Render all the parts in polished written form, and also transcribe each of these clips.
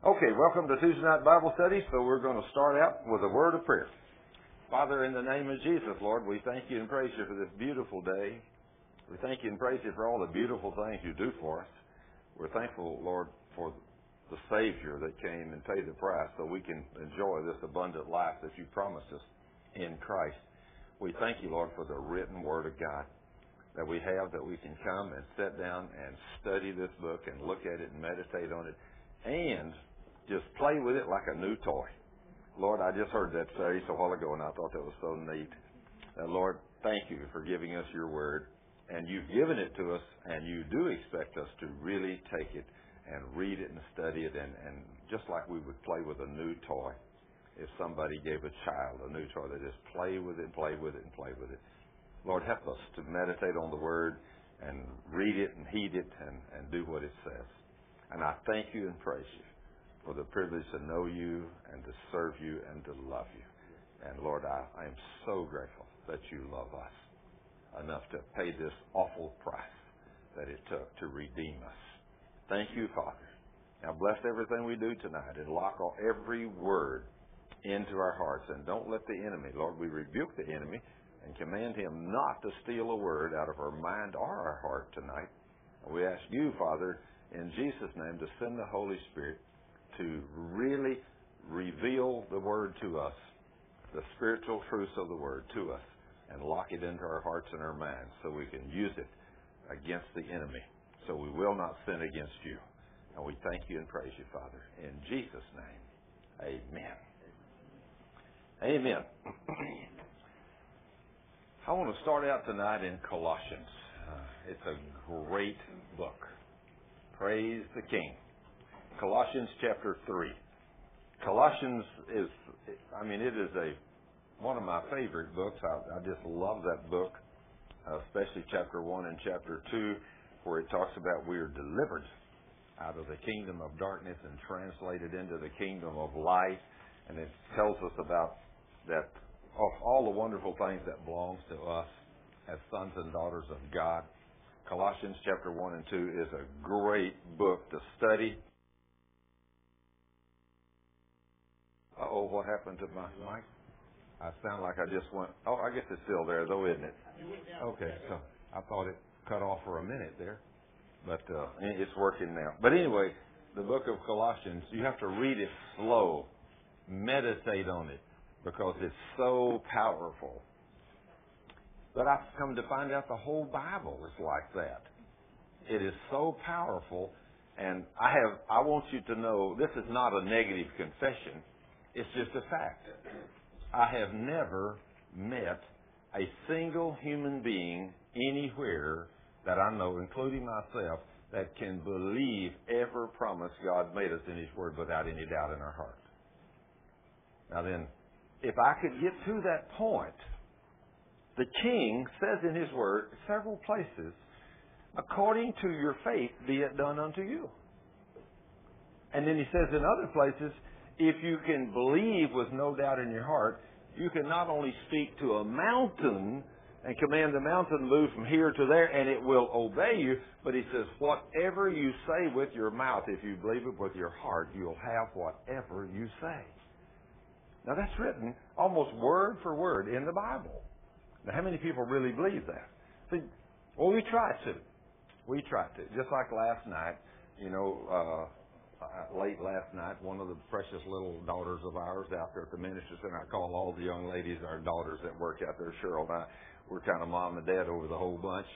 Okay, welcome to Tuesday Night Bible Study. So we're going to start out with a word of prayer. Father, in the name of Jesus, Lord, we thank you and praise you for this beautiful day. We thank you and praise you for all the beautiful things you do for us. We're thankful, Lord, for the Savior that came and paid the price so we can enjoy this abundant life that you promised us in Christ. We thank you, Lord, for the written Word of God that we have, that we can come and sit down and study this book and look at it and meditate on it and just play with it like a new toy. Lord, I just heard that phrase a while ago, and I thought that was so neat. Lord, thank you for giving us your word. And you've given it to us, and you do expect us to really take it and read it and study it, and just like we would play with a new toy. If somebody gave a child a new toy, they just play with it and play with it and play with it. Lord, help us to meditate on the Word and read it and heed it and do what it says. And I thank you and praise you for the privilege to know you and to serve you and to love you. And, Lord, I am so grateful that you love us enough to pay this awful price that it took to redeem us. Thank you, Father. Now bless everything we do tonight and lock every word into our hearts. And don't let the enemy, Lord, we rebuke the enemy and command him not to steal a word out of our mind or our heart tonight. And we ask you, Father, in Jesus' name, to send the Holy Spirit to really reveal the Word to us, the spiritual truths of the Word to us, and lock it into our hearts and our minds so we can use it against the enemy, so we will not sin against you. And we thank you and praise you, Father. In Jesus' name, amen. Amen. I want to start out tonight in Colossians. It's a great book. Praise the King. Colossians chapter 3. Colossians is, it is one of my favorite books. I just love that book, especially chapter 1 and chapter 2, where it talks about we are delivered out of the kingdom of darkness and translated into the kingdom of light. And it tells us about that all the wonderful things that belongs to us as sons and daughters of God. Colossians chapter 1 and 2 is a great book to study. Uh-oh, what happened to my mic? I sound like I just went... Oh, I guess it's still there, though, isn't it? Okay, so I thought it cut off for a minute there. But it's working now. But anyway, the book of Colossians, you have to read it slow. Meditate on it because it's so powerful. But I've come to find out the whole Bible is like that. It is so powerful, and I want you to know this is not a negative confession. It's just a fact. I have never met a single human being anywhere that I know, including myself, that can believe every promise God made us in His Word without any doubt in our heart. Now then, if I could get to that point, the King says in His Word several places, according to your faith be it done unto you. And then He says in other places, if you can believe with no doubt in your heart, you can not only speak to a mountain and command the mountain to move from here to there and it will obey you, but He says whatever you say with your mouth, if you believe it with your heart, you'll have whatever you say. Now that's written almost word for word in the Bible. Now how many people really believe that? See, well, we try to. Just like last night, late last night, one of the precious little daughters of ours out there at the ministry center, I call all the young ladies our daughters that work out there, Cheryl and I, we're kind of mom and dad over the whole bunch,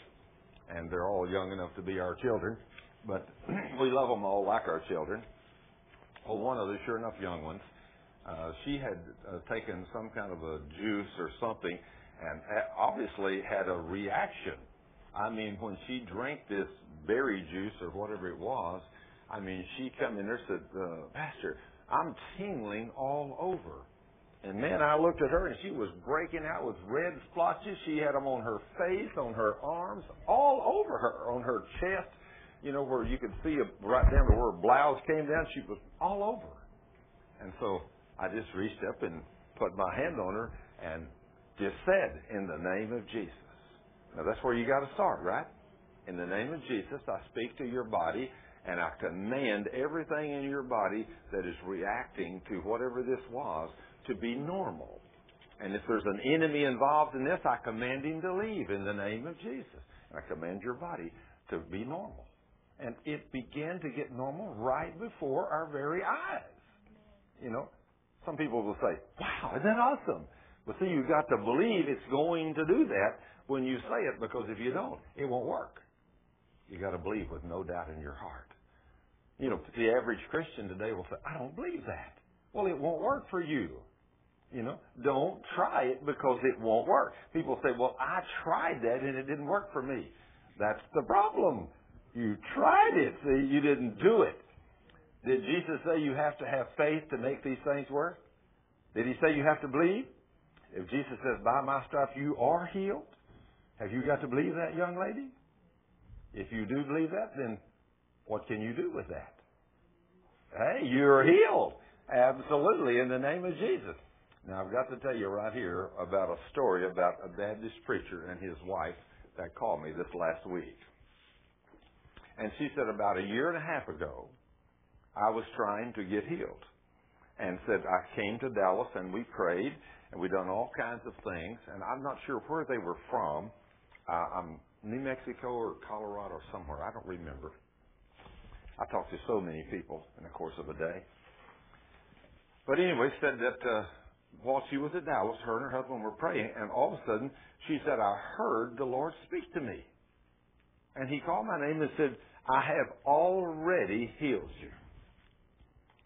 and they're all young enough to be our children, but we love them all like our children. Well, one of the sure enough young ones, she had taken some kind of a juice or something and obviously had a reaction. I mean, when she drank this berry juice or whatever it was, she come in there and said, Pastor, I'm tingling all over. And man, I looked at her and she was breaking out with red splotches. She had them on her face, on her arms, all over her, on her chest, where you could see right down to where her blouse came down. She was all over. And so I just reached up and put my hand on her and just said, in the name of Jesus. Now, that's where you got to start, right? In the name of Jesus, I speak to your body And I command everything in your body that is reacting to whatever this was to be normal. And if there's an enemy involved in this, I command him to leave in the name of Jesus. And I command your body to be normal. And it began to get normal right before our very eyes. You know, some people will say, wow, isn't that awesome? But see, you've got to believe it's going to do that when you say it, because if you don't, it won't work. You've got to believe with no doubt in your heart. You know, the average Christian today will say, I don't believe that. Well, it won't work for you. You know, don't try it because it won't work. People say, well, I tried that and it didn't work for me. That's the problem. You tried it. See, you didn't do it. Did Jesus say you have to have faith to make these things work? Did he say you have to believe? If Jesus says, by my stripes you are healed, have you got to believe that, young lady? If you do believe that, then what can you do with that? Hey, you're healed. Absolutely, in the name of Jesus. Now, I've got to tell you right here about a story about a Baptist preacher and his wife that called me this last week. And she said about a year and a half ago, I was trying to get healed. And said, I came to Dallas and we prayed and we done all kinds of things. And I'm not sure where they were from. I'm New Mexico or Colorado or somewhere. I don't remember. I talked to so many people in the course of a day. But anyway, said that while she was at Dallas, her and her husband were praying, and all of a sudden she said, I heard the Lord speak to me. And he called my name and said, I have already healed you.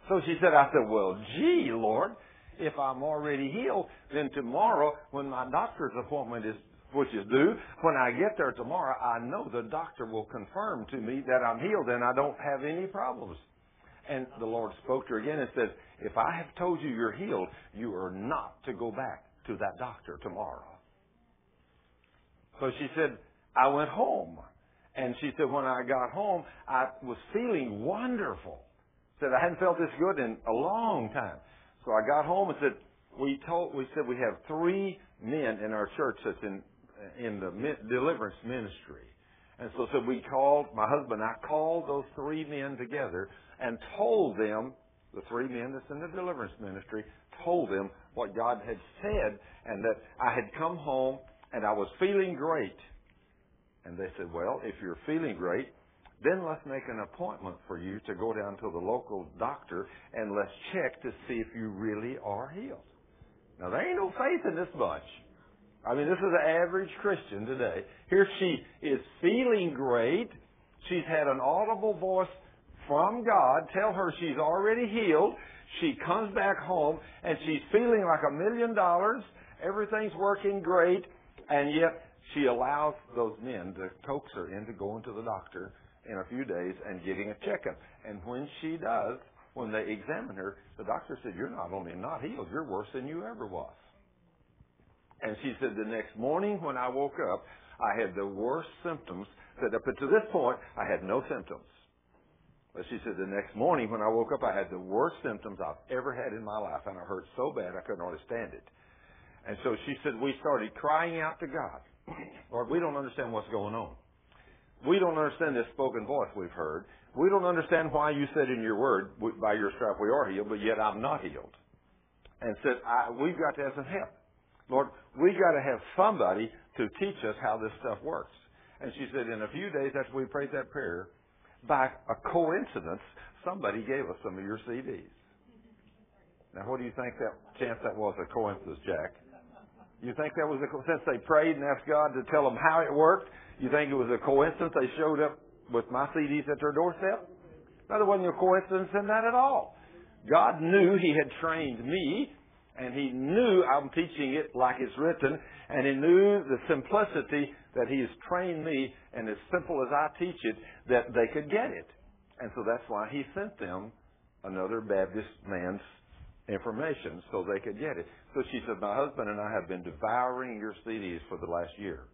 So she said, I said, well, gee, Lord, if I'm already healed, then tomorrow when my doctor's appointment is, which is due, when I get there tomorrow, I know the doctor will confirm to me that I'm healed and I don't have any problems. And the Lord spoke to her again and said, if I have told you you're healed, you are not to go back to that doctor tomorrow. So she said, I went home. And she said, when I got home, I was feeling wonderful. Said, I hadn't felt this good in a long time. So I got home and said, we said we have three men in our church that's in the deliverance ministry. And so said we called, my husband and I called those three men together and told them, the three men that's in the deliverance ministry, told them what God had said and that I had come home and I was feeling great. And they said, well, if you're feeling great, then let's make an appointment for you to go down to the local doctor and let's check to see if you really are healed. Now, there ain't no faith in this bunch. I mean, this is the average Christian today. Here she is feeling great. She's had an audible voice from God tell her she's already healed. She comes back home, and she's feeling like $1 million. Everything's working great, and yet she allows those men to coax her into going to the doctor in a few days and getting a checkup. And when she does, when they examine her, the doctor said, you're not only not healed, you're worse than you ever was. And she said, the next morning when I woke up, I had the worst symptoms. Said up to this point, I had no symptoms. But she said, the next morning when I woke up, I had the worst symptoms I've ever had in my life, and I hurt so bad I couldn't hardly stand it. And so she said, we started crying out to God. Lord, we don't understand what's going on. We don't understand this spoken voice we've heard. We don't understand why you said in your word, by your stripe we are healed, but yet I'm not healed. And said, we've got to have some help. Lord, we've got to have somebody to teach us how this stuff works. And she said, in a few days after we prayed that prayer, by a coincidence, somebody gave us some of your CDs. Now, what do you think that chance that was a coincidence, Jack? You think that was since they prayed and asked God to tell them how it worked, you think it was a coincidence they showed up with my CDs at their doorstep? No, there wasn't a coincidence in that at all. God knew He had trained me, and He knew I'm teaching it like it's written, and He knew the simplicity that He has trained me, and as simple as I teach it, that they could get it. And so that's why He sent them another Baptist man's information so they could get it. So she said, my husband and I have been devouring your CDs for the last year.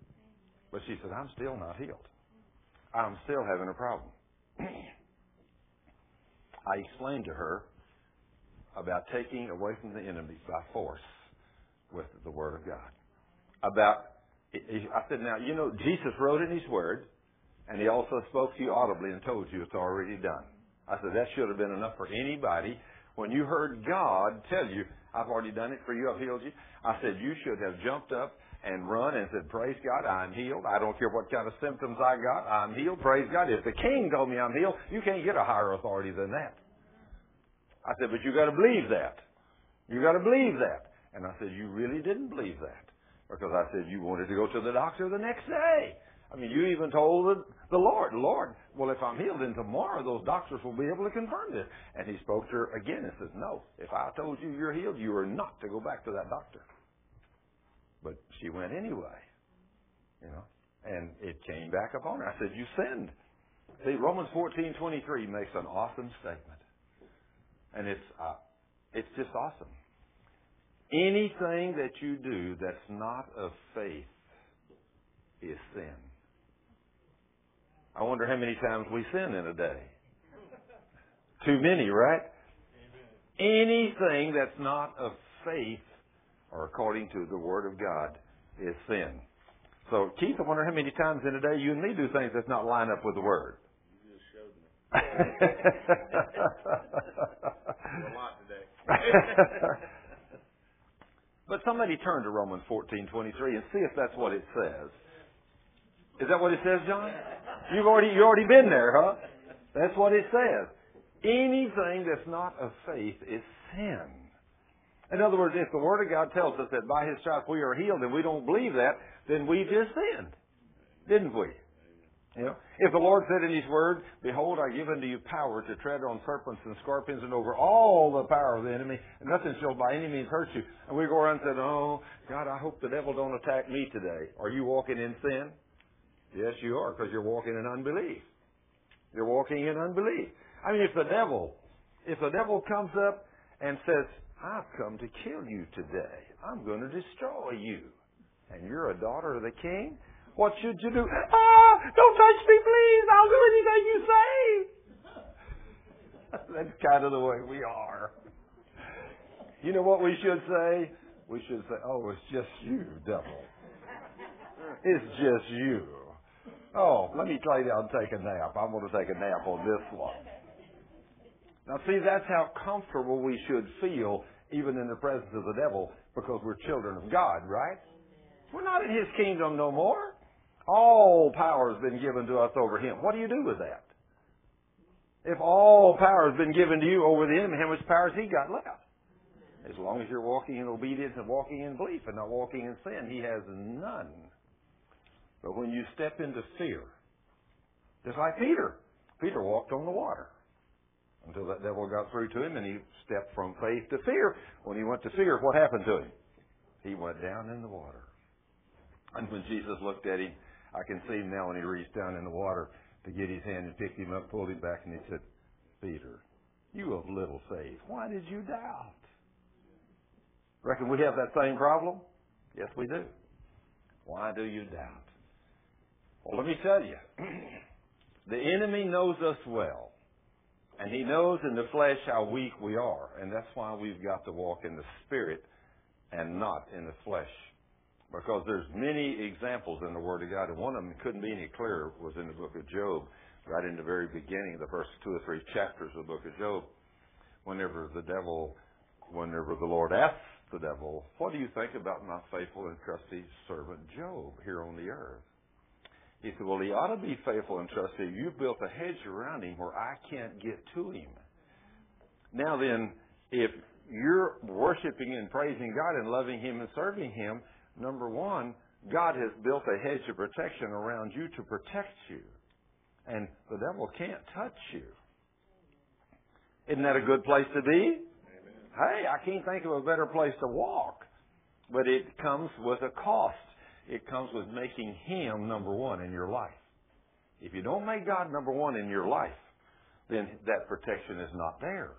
But she said, I'm still not healed. I'm still having a problem. I explained to her about taking away from the enemy by force with the Word of God. I said, now, you know, Jesus wrote in His Word And he also spoke to you audibly and told you it's already done. I said, that should have been enough for anybody. When you heard God tell you, I've already done it for you, I've healed you, I said, you should have jumped up and run and said, praise God, I'm healed. I don't care what kind of symptoms I got, I'm healed. Praise God. If the king told me I'm healed, you can't get a higher authority than that. I said, but you got to believe that. You got to believe that. And I said, you really didn't believe that. Because I said, you wanted to go to the doctor the next day. I mean, you even told the Lord, well, if I'm healed, then tomorrow those doctors will be able to confirm this. And he spoke to her again and said, no, if I told you you're healed, you are not to go back to that doctor. But she went anyway, you know, and it came back upon her. I said, you sinned. See, Romans 14:23 makes an awesome statement. And it's just awesome. Anything that you do that's not of faith is sin. I wonder how many times we sin in a day. Too many, right? Amen. Anything that's not of faith or according to the Word of God is sin. So, Keith, I wonder how many times in a day you and me do things that's not line up with the Word. You just showed me. A lot today. But somebody turn to Romans 14:23 and see if that's what it says. Is that what it says, John? You've already been there, huh? That's what it says. Anything that's not of faith is sin. In other words, if the Word of God tells us that by His stripes we are healed and we don't believe that, then we just sinned, didn't we? You know, if the Lord said in His Word, behold, I give unto you power to tread on serpents and scorpions and over all the power of the enemy, and nothing shall by any means hurt you. And we go around and say, oh, God, I hope the devil don't attack me today. Are you walking in sin? Yes, you are, because you're walking in unbelief. You're walking in unbelief. I mean, if the devil comes up and says, I've come to kill you today. I'm going to destroy you. And you're a daughter of the King? What should you do? Ah, don't touch me, please. I'll do anything you say. That's kind of the way we are. You know what we should say? We should say, oh, it's just you, devil. It's just you. Oh, let me tell you, I'll take a nap. I'm going to take a nap on this one. Now, see, that's how comfortable we should feel, even in the presence of the devil, because we're children of God, right? We're not in His kingdom no more. All power has been given to us over Him. What do you do with that? If all power has been given to you over the enemy, how much power has He got left? As long as you're walking in obedience and walking in belief and not walking in sin, He has none. But when you step into fear, just like Peter walked on the water until that devil got through to him and he stepped from faith to fear. When he went to fear, what happened to him? He went down in the water. And when Jesus looked at him, I can see him now when he reached down in the water to get his hand and picked him up, pulled him back, and he said, Peter, you of little faith, why did you doubt? Reckon we have that same problem? Yes, we do. Why do you doubt? Well, let me tell you, the enemy knows us well, and he knows in the flesh how weak we are, and that's why we've got to walk in the Spirit and not in the flesh. Because there's many examples in the Word of God, and one of them couldn't be any clearer was in the book of Job, right in the very beginning, the first 2 or 3 chapters of the book of Job. Whenever the Lord asks the devil, what do you think about my faithful and trusty servant Job here on the earth? He said, well, he ought to be faithful and trusty. You built a hedge around him where I can't get to him. Now then, if you're worshiping and praising God and loving Him and serving Him, number one, God has built a hedge of protection around you to protect you. And the devil can't touch you. Isn't that a good place to be? Amen. Hey, I can't think of a better place to walk. But it comes with a cost. It comes with making Him number one in your life. If you don't make God number one in your life, then that protection is not there.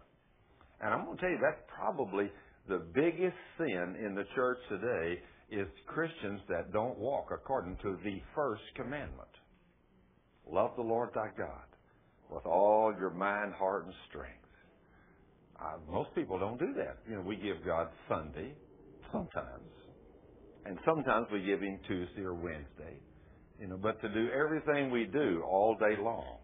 And I'm going to tell you, that's probably the biggest sin in the church today is Christians that don't walk according to the first commandment. Love the Lord thy God with all your mind, heart, and strength. Most people don't do that. You know, we give God Sunday sometimes. And sometimes we give Him Tuesday or Wednesday. you know, but to do everything we do all day long.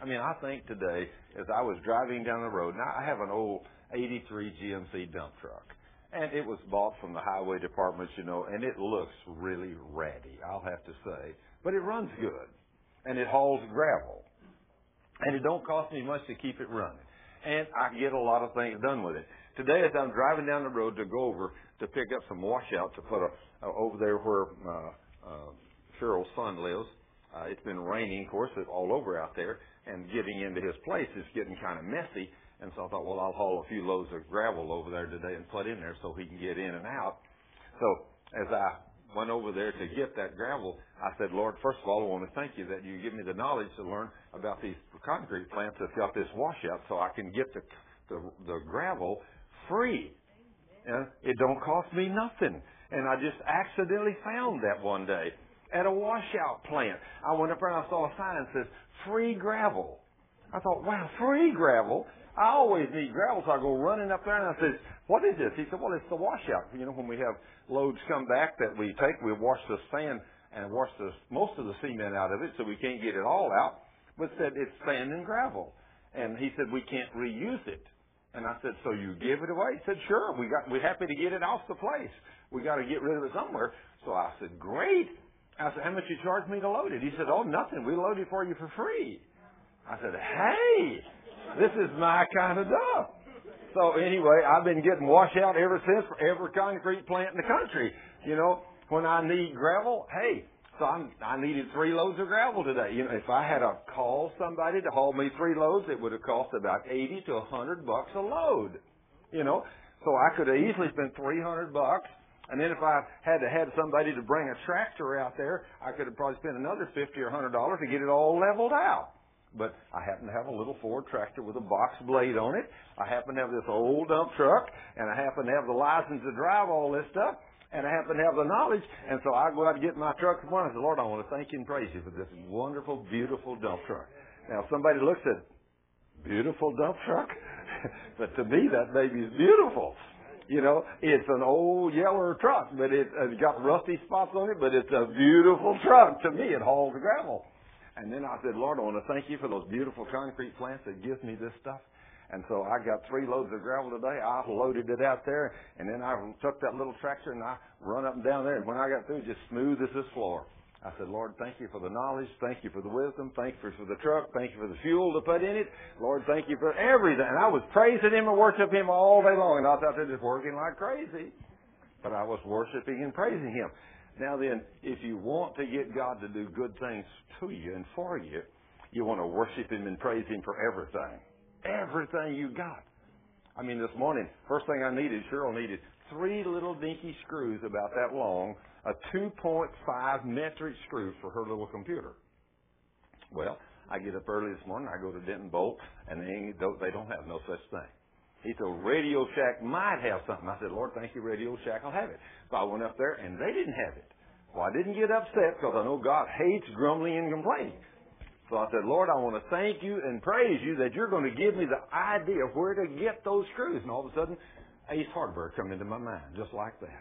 I mean, I think today, as I was driving down the road, now I have an old 83 GMC dump truck, and it was bought from the highway department, you know, and it looks really ratty, I'll have to say, but it runs good, and it hauls gravel, and it don't cost me much to keep it running, and I get a lot of things done with it. Today, as I'm driving down the road to go over to pick up some washout to put over there where Cheryl's son lives, it's been raining, of course, all over out there, and getting into his place is getting kind of messy. And so I thought, well, I'll haul a few loads of gravel over there today and put in there so he can get in and out. So as I went over there to get that gravel, I said, Lord, first of all, I want to thank you that you give me the knowledge to learn about these concrete plants that's got this washout so I can get the gravel free. And it don't cost me nothing. And I just accidentally found that one day at a washout plant. I went up there and I saw a sign that says, free gravel. I thought, wow, free gravel? I always need gravel, so I go running up there, and I said, what is this? He said, well, it's the washout. You know, when we have loads come back that we take, we wash the sand and wash most of the cement out of it, so we can't get it all out, but said it's sand and gravel. And he said, we can't reuse it. And I said, so you give it away? He said, sure, we're happy to get it off the place. We got to get rid of it somewhere. So I said, great. I said, how much you charge me to load it? He said, oh, nothing. We load it for you for free. I said, hey, this is my kind of stuff. So anyway, I've been getting washout ever since for every concrete plant in the country. You know, when I need gravel, hey, so I needed 3 loads of gravel today. You know, if I had to call somebody to haul me 3 loads, it would have cost about $80 to $100 a load. You know, so I could have easily spent $300. And then if I had to have somebody to bring a tractor out there, I could have probably spent another $50 or $100 to get it all leveled out. But I happen to have a little Ford tractor with a box blade on it. I happen to have this old dump truck, and I happen to have the license to drive all this stuff, and I happen to have the knowledge. And so I go out and get my truck and I say, Lord, I want to thank you and praise you for this wonderful, beautiful dump truck. Now, if somebody looks at beautiful dump truck, but to me that baby is beautiful. You know, it's an old yellow truck, but it's got rusty spots on it, but it's a beautiful truck. To me, it hauls gravel. And then I said, Lord, I want to thank you for those beautiful concrete plants that give me this stuff. And so I got 3 loads of gravel today. I loaded it out there, and then I took that little tractor, and I run up and down there. And when I got through, just smooth as this floor. I said, Lord, thank you for the knowledge. Thank you for the wisdom. Thank you for the truck. Thank you for the fuel to put in it. Lord, thank you for everything. And I was praising him and worshiping him all day long. And I was out there just working like crazy. But I was worshiping and praising him. Now then, if you want to get God to do good things to you and for you, you want to worship him and praise him for everything. Everything you got. I mean, this morning, first thing I needed, Cheryl needed 3 little dinky screws about that long, a 2.5 metric screw for her little computer. Well, I get up early this morning, I go to Denton Bolt, and they don't have no such thing. He said, Radio Shack might have something. I said, Lord, thank you, Radio Shack, I'll have it. So I went up there, and they didn't have it. Well, I didn't get upset because I know God hates grumbling and complaining. So I said, Lord, I want to thank you and praise you that you're going to give me the idea of where to get those screws. And all of a sudden, Ace Hardberg come into my mind, just like that.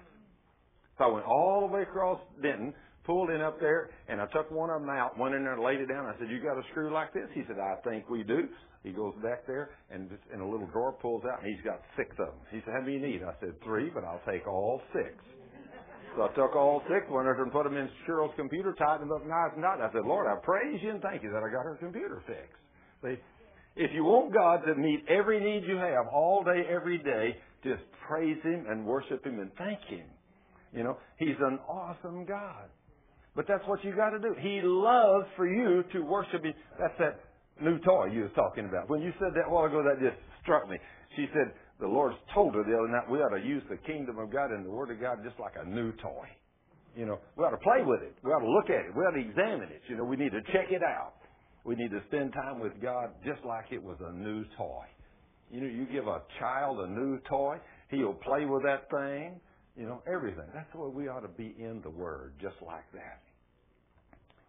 So I went all the way across Denton, pulled in up there, and I took one of them out, went in there and laid it down. I said, you got a screw like this? He said, I think we do. He goes back there and just in a little drawer pulls out, and he's got 6 of them. He said, how many do you need? I said, 3, but I'll take all 6. So I took all 6, went over and put them in Cheryl's computer, tied them up nice and knot. I said, Lord, I praise you and thank you that I got her computer fixed. See, if you want God to meet every need you have all day, every day, just praise him and worship him and thank him. You know, he's an awesome God. But that's what you got to do. He loves for you to worship him. That's that new toy you was talking about. When you said that a while ago, that just struck me. She said, the Lord's told her the other night, we ought to use the kingdom of God and the word of God just like a new toy. You know, we ought to play with it. We ought to look at it. We ought to examine it. You know, we need to check it out. We need to spend time with God just like it was a new toy. You know, you give a child a new toy, he'll play with that thing. You know, everything. That's the way we ought to be in the Word, just like that.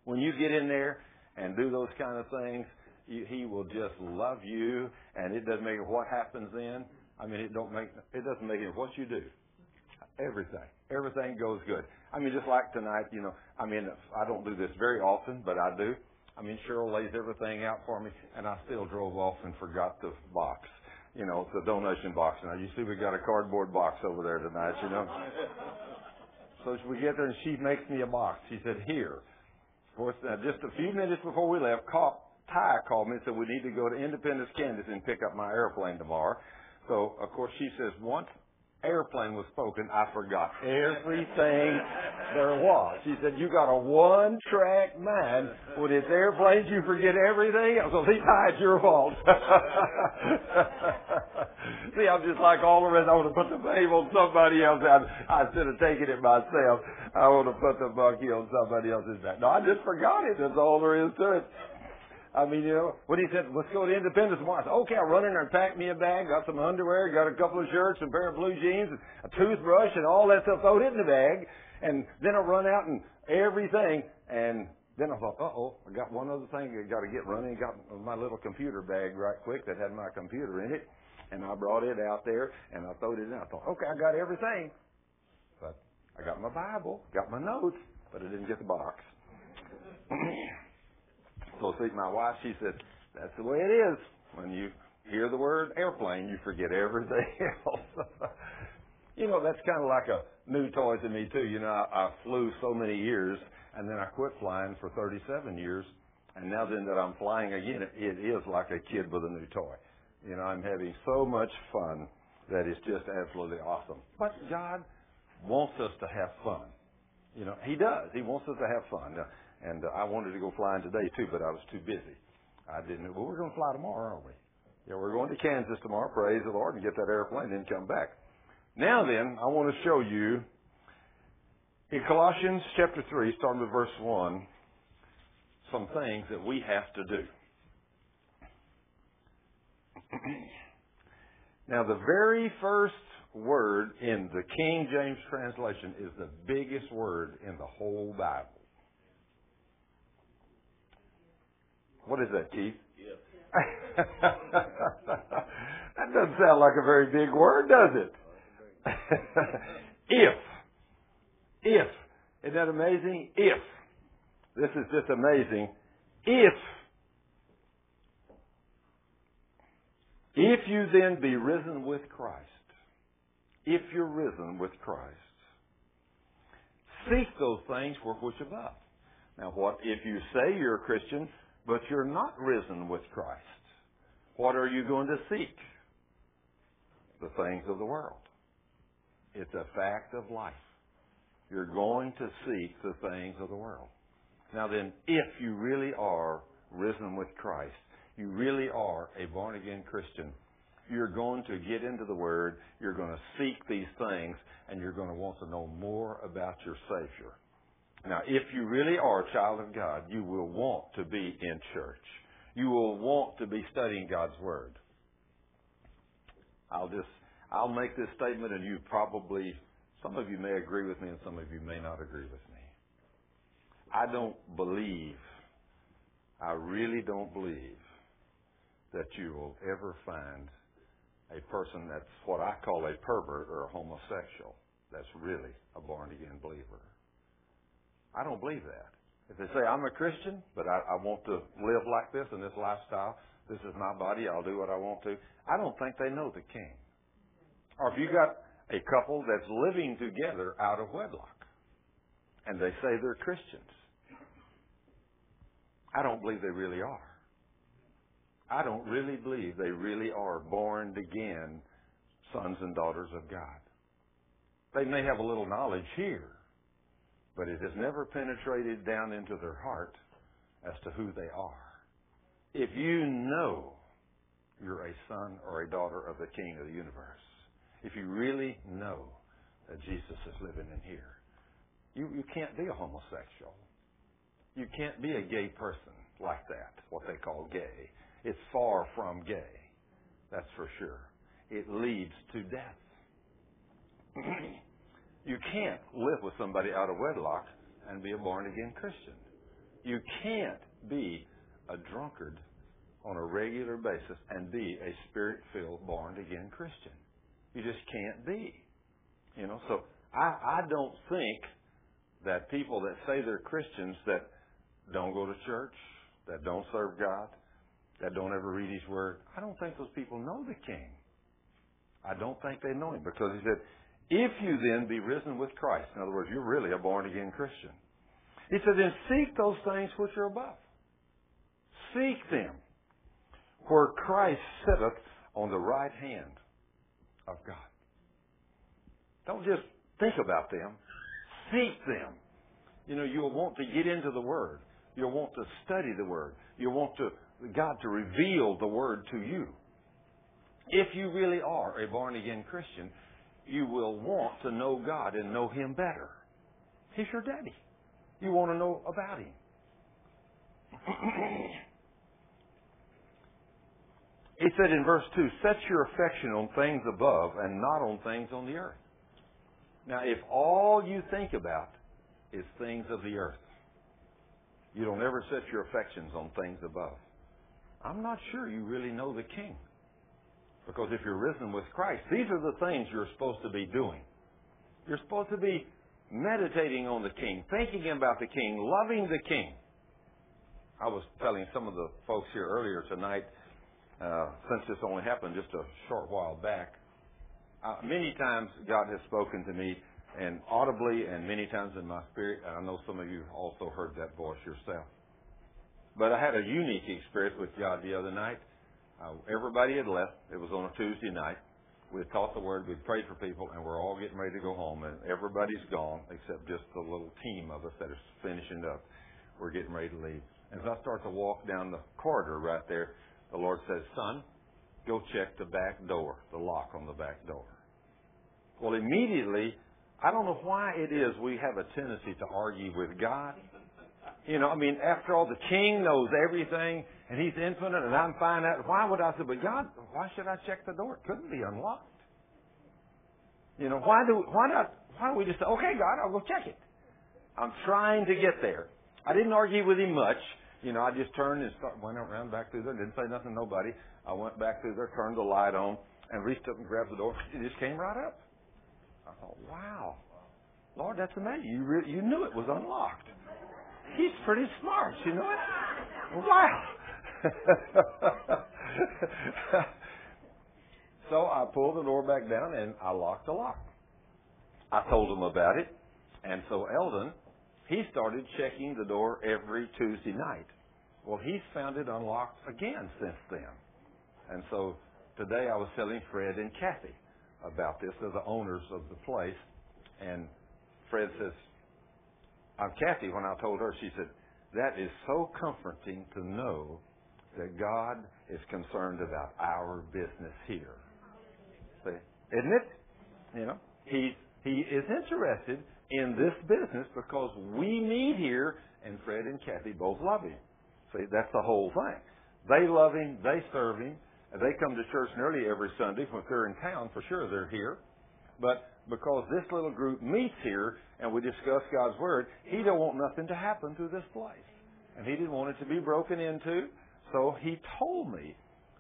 When you get in there and do those kind of things, He will just love you, and it doesn't matter what happens then. I mean, it doesn't make any difference what you do. Everything goes good. I mean, just like tonight, you know, I mean, I don't do this very often, but I do. I mean, Cheryl lays everything out for me, and I still drove off and forgot the box, you know, the donation box. Now, you see we got a cardboard box over there tonight, you know. So we get there, and she makes me a box. She said, here. Of course, just a few minutes before we left, Ty called me and said, we need to go to Independence, Kansas, and pick up my airplane tomorrow. So, of course, she says, once airplane was spoken, I forgot everything there was. She said, you got a one-track mind. When it's airplanes, you forget everything else. So, see, Ty, it's your fault. See, I'm just like all the rest. I want to put the blame on somebody else. I should have taken it myself. I want to put the monkey on somebody else's back. No, I just forgot it. That's all there is to it. I mean, you know, when he said, let's go to Independence tomorrow, I said, okay, I'll run in there and pack me a bag, got some underwear, got a couple of shirts, a pair of blue jeans, a toothbrush, and all that stuff, throw it in the bag, and then I'll run out and everything. And then I thought, uh-oh, I got one other thing I got to get running. Got my little computer bag right quick that had my computer in it, and I brought it out there, and I throwed it in. I thought, okay, I got everything. But I got my Bible, got my notes, but I didn't get the box. So, see, my wife, she said, that's the way it is. When you hear the word airplane, you forget everything else. You know, that's kind of like a new toy to me, too. You know, I flew so many years, and then I quit flying for 37 years. And now then that I'm flying again, it is like a kid with a new toy. You know, I'm having so much fun that it's just absolutely awesome. But God wants us to have fun. You know, He does. He wants us to have fun. Now, and I wanted to go flying today, too, but I was too busy. I didn't. Well, we're going to fly tomorrow, aren't we? Yeah, we're going to Kansas tomorrow, praise the Lord, and get that airplane and then come back. Now then, I want to show you in Colossians chapter 3, starting with verse 1, some things that we have to do. Now, the very first word in the King James translation is the biggest word in the whole Bible. What is that, Keith? Yes. That doesn't sound like a very big word, does it? If. If. Isn't that amazing? If. This is just amazing. If. If you then be risen with Christ. If you're risen with Christ. Seek those things for which above. Now, what if you say you're a Christian, but you're not risen with Christ? What are you going to seek? The things of the world. It's a fact of life. You're going to seek the things of the world. Now then, if you really are risen with Christ, you really are a born-again Christian, you're going to get into the Word, you're going to seek these things, and you're going to want to know more about your Savior. Now, if you really are a child of God, you will want to be in church. You will want to be studying God's Word. I'll make this statement, and you probably, some of you may agree with me, and some of you may not agree with me. I really don't believe that you will ever find a person that's what I call a pervert or a homosexual that's really a born-again believer. I don't believe that. If they say, I'm a Christian, but I want to live like this in this lifestyle, this is my body, I'll do what I want to, I don't think they know the King. Or if you got a couple that's living together out of wedlock, and they say they're Christians, I don't believe they really are. I don't really believe they really are born again sons and daughters of God. They may have a little knowledge here, but it has never penetrated down into their heart as to who they are. If you know you're a son or a daughter of the King of the universe, if you really know that Jesus is living in here, you can't be a homosexual. You can't be a gay person like that, what they call gay. It's far from gay, that's for sure. It leads to death. You can't live with somebody out of wedlock and be a born-again Christian. You can't be a drunkard on a regular basis and be a spirit-filled, born-again Christian. You just can't be. You know, so I don't think that people that say they're Christians that don't go to church, that don't serve God, that don't ever read His Word, I don't think those people know the King. I don't think they know Him, because He said, if you then be risen with Christ, in other words, you're really a born-again Christian. He said, then seek those things which are above. Seek them, where Christ sitteth on the right hand of God. Don't just think about them. Seek them. You know, you'll want to get into the Word. You'll want to study the Word. You'll want to God to reveal the Word to you. If you really are a born-again Christian, you will want to know God and know Him better. He's your daddy. You want to know about Him. He said in verse 2, set your affection on things above and not on things on the earth. Now, if all you think about is things of the earth, you don't ever set your affections on things above, I'm not sure you really know the King. Because if you're risen with Christ, these are the things you're supposed to be doing. You're supposed to be meditating on the King, thinking about the King, loving the King. I was telling some of the folks here earlier tonight, since this only happened just a short while back, many times God has spoken to me, and audibly and many times in my spirit. And I know some of you have also heard that voice yourself. But I had a unique experience with God the other night. Everybody had left. It was on a Tuesday night. We had taught the Word. We had prayed for people, and we're all getting ready to go home. And everybody's gone except just the little team of us that are finishing up. We're getting ready to leave. And as I start to walk down the corridor right there, the Lord says, son, go check the back door, the lock on the back door. Well, immediately, I don't know why it is we have a tendency to argue with God. You know, I mean, after all, the King knows everything, and He's infinite, and I'm fine out. Why would I say, but God, why should I check the door? It couldn't be unlocked. You know, why do we just say, okay, God, I'll go check it? I'm trying to get there. I didn't argue with Him much. You know, I just turned and went around back through there, didn't say nothing to nobody. I went back through there, turned the light on, and reached up and grabbed the door. It just came right up. I thought, wow, Lord, that's amazing. You knew it was unlocked. He's pretty smart, you know what? Wow. So I pulled the door back down and I locked the lock. I told him about it. And so Eldon, he started checking the door every Tuesday night. Well, he's found it unlocked again since then. And so today I was telling Fred and Kathy about this. They're the owners of the place. And Fred says, Kathy, when I told her, she said, that is so comforting to know that God is concerned about our business here. See? Isn't it? You know, He is interested in this business because we meet here, and Fred and Kathy both love Him. See, that's the whole thing. They love Him. They serve Him. They come to church nearly every Sunday. When they're in town, for sure they're here. But because this little group meets here and we discuss God's Word, He don't want nothing to happen to this place. And He didn't want it to be broken into, so He told me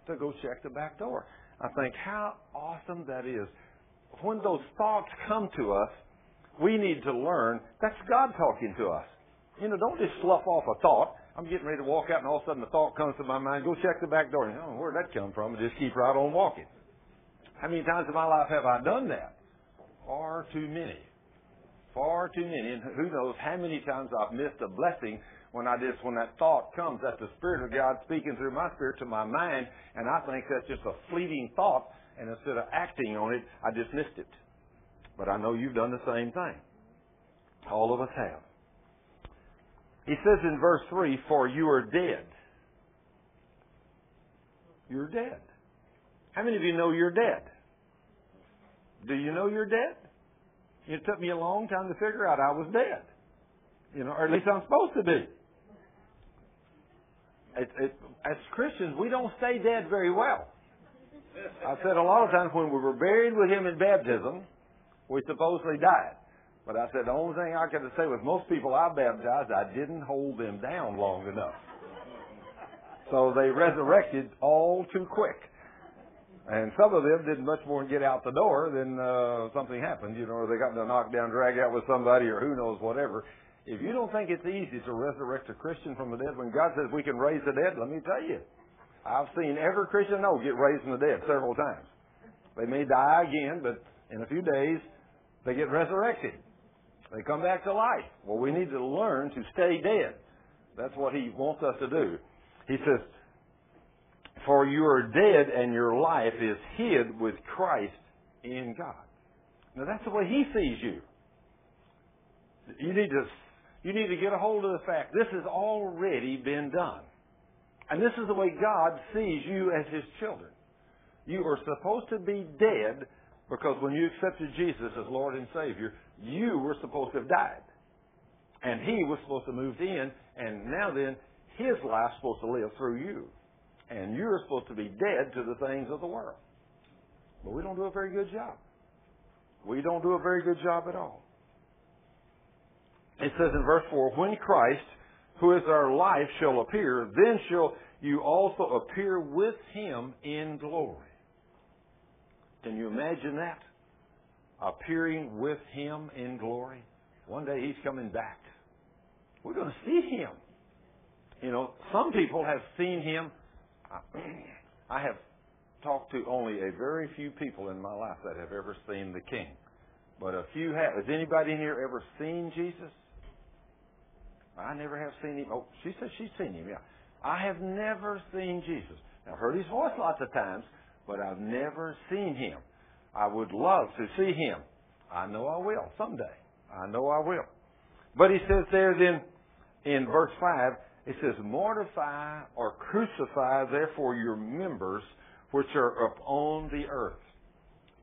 to go check the back door. I think how awesome that is. When those thoughts come to us, we need to learn that's God talking to us. You know, don't just slough off a thought. I'm getting ready to walk out and all of a sudden the thought comes to my mind, go check the back door. And, oh, where'd that come from? And just keep right on walking. How many times in my life have I done that? Far too many. Far too many. And who knows how many times I've missed a blessing when that thought comes, that the Spirit of God speaking through my spirit to my mind, and I think that's just a fleeting thought, and instead of acting on it, I just missed it. But I know you've done the same thing. All of us have. He says in verse 3, for you are dead. You're dead. How many of you know you're dead? Do you know you're dead? It took me a long time to figure out I was dead. You know, or at least I'm supposed to be. As Christians, we don't stay dead very well. I said a lot of times when we were buried with Him in baptism, we supposedly died. But I said the only thing I could say was most people I baptized, I didn't hold them down long enough. So they resurrected all too quick. And some of them did much more than get out the door than something happened, you know, or they got into a knockdown, drag out with somebody or who knows whatever. If you don't think it's easy to resurrect a Christian from the dead, when God says we can raise the dead, let me tell you, I've seen every Christian I know get raised from the dead several times. They may die again, but in a few days, they get resurrected. They come back to life. Well, we need to learn to stay dead. That's what he wants us to do. He says, for you are dead and your life is hid with Christ in God. Now, that's the way he sees you. You need to get a hold of the fact this has already been done. And this is the way God sees you as his children. You are supposed to be dead because when you accepted Jesus as Lord and Savior, you were supposed to have died. And he was supposed to move in, and now then, his life's supposed to live through you. And you're supposed to be dead to the things of the world. But we don't do a very good job. We don't do a very good job at all. It says in verse 4, when Christ, who is our life, shall appear, then shall you also appear with him in glory. Can you imagine that? Appearing with him in glory. One day he's coming back. We're going to see him. You know, some people have seen him. I have talked to only a very few people in my life that have ever seen the King. But a few have. Has anybody in here ever seen Jesus? I never have seen him. Oh, she said she's seen him, yeah. I have never seen Jesus. I've heard his voice lots of times, but I've never seen him. I would love to see him. I know I will someday. I know I will. But he says there then in verse 5, it says, mortify or crucify therefore your members which are upon the earth.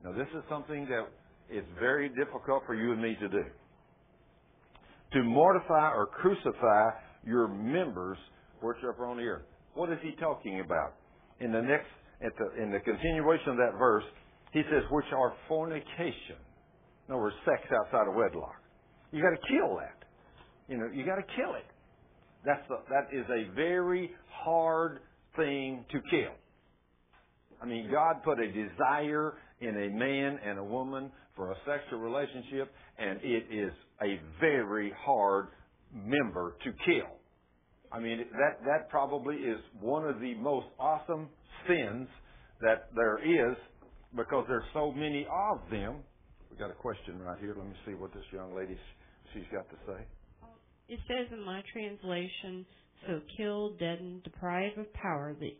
Now this is something that is very difficult for you and me to do. To mortify or crucify your members which are upon the earth. What is he talking about? In the continuation of that verse, he says, which are fornication. In other words, sex outside of wedlock. You got to kill that. You know, you got to kill it. That is a very hard thing to kill. I mean, God put a desire in a man and a woman for a sexual relationship, and it is a very hard member to kill. I mean, that probably is one of the most awesome sins that there is because there's so many of them. We got a question right here. Let me see what this young lady, she's got to say. It says in my translation, so kill, deaden, deprive of power the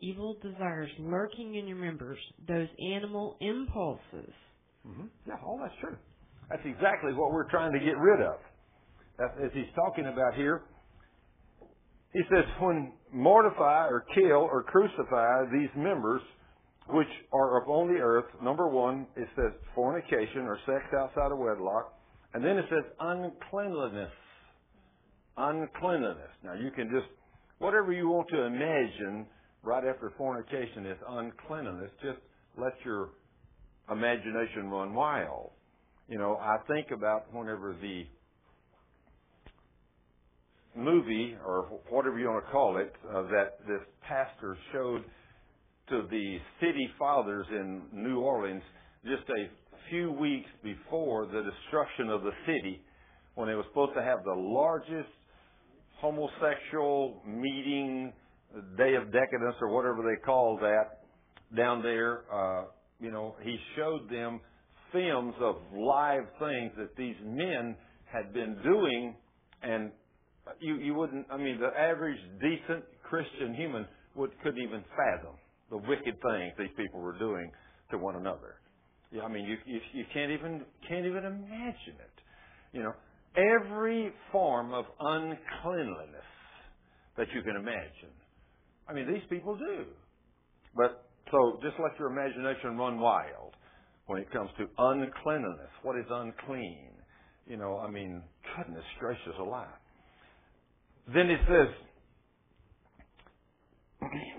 evil desires lurking in your members, those animal impulses. Mm-hmm. Yeah, all that's true. That's exactly what we're trying to get rid of. That's, as he's talking about here, he says, when mortify or kill or crucify these members which are upon the earth, number one, it says fornication or sex outside of wedlock, and then it says uncleanliness. Uncleanliness. Now, you can just, whatever you want to imagine right after fornication is uncleanliness. Just let your imagination run wild. You know, I think about whenever the movie, or whatever you want to call it, that this pastor showed to the city fathers in New Orleans just a few weeks before the destruction of the city, when they were supposed to have the largest homosexual meeting, Day of Decadence or whatever they call that, down there. You know, he showed them films of live things that these men had been doing, and you wouldn't, I mean, the average decent Christian human couldn't even fathom the wicked things these people were doing to one another. Yeah, I mean, you can't even imagine it. You know, every form of uncleanliness that you can imagine. I mean, these people do. But so just let your imagination run wild when it comes to uncleanliness. What is unclean? You know, I mean, goodness gracious alive. Then it says,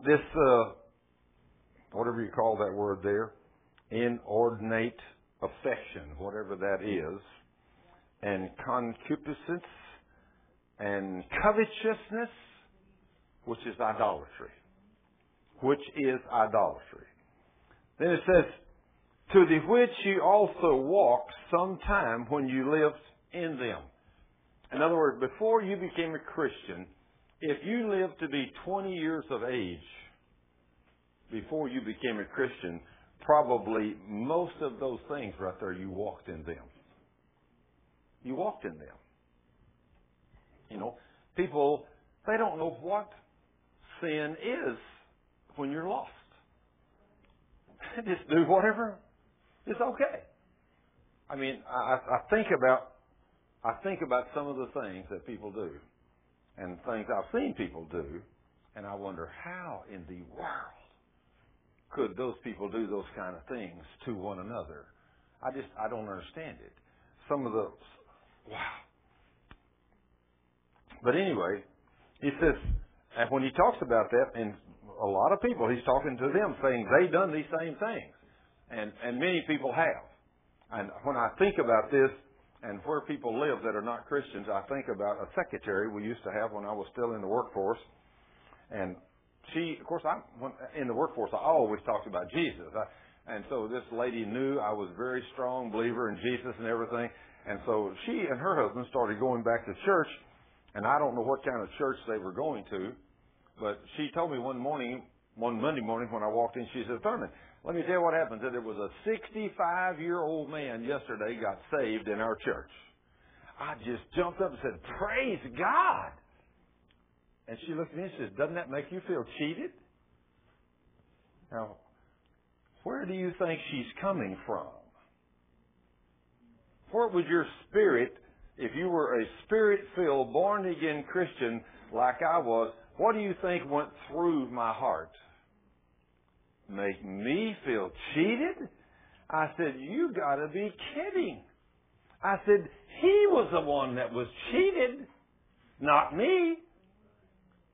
this, whatever you call that word there, inordinate affection, whatever that is, and concupiscence, and covetousness, which is idolatry. Then it says, to the which you also walked some time when you lived in them. In other words, before you became a Christian, if you lived to be 20 years of age before you became a Christian, probably most of those things right there, you walked in them. You walked in them. You know, people, they don't know what sin is when you're lost. Just do whatever. It's okay. I mean, I think about some of the things that people do and things I've seen people do, and I wonder how in the world could those people do those kind of things to one another. I don't understand it. Some of those, wow. But anyway, he says, and when he talks about that, and a lot of people, he's talking to them saying they've done these same things. And many people have. And when I think about this and where people live that are not Christians, I think about a secretary we used to have when I was still in the workforce. And she, of course, in the workforce, I always talked about Jesus. And so this lady knew I was a very strong believer in Jesus and everything. And so she and her husband started going back to church. And I don't know what kind of church they were going to. But she told me one Monday morning when I walked in, she said, Thurman, let me tell you what happened. That there was a 65-year-old man yesterday got saved in our church. I just jumped up and said, praise God. And she looked at me and said, doesn't that make you feel cheated? Now, where do you think she's coming from? Where would your spirit, if you were a spirit-filled, born-again Christian like I was, what do you think went through my heart? Make me feel cheated? I said, you got to be kidding. I said, he was the one that was cheated, not me.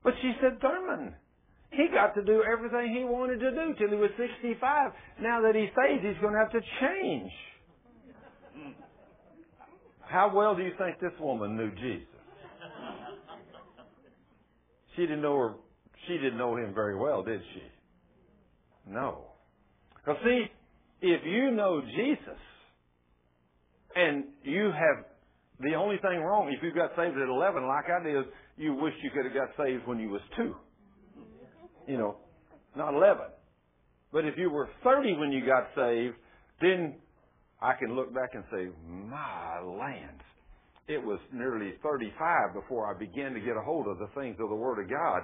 But she said, Thurman, he got to do everything he wanted to do till he was 65. Now that he's saved, he's going to have to change. How well do you think this woman knew Jesus? She didn't know him very well, did she? No. Because see, if you know Jesus and you have the only thing wrong, if you got saved at 11 like I did, you wish you could have got saved when you was 2. You know, not 11. But if you were 30 when you got saved, then I can look back and say, my land. It was nearly 35 before I began to get a hold of the things of the Word of God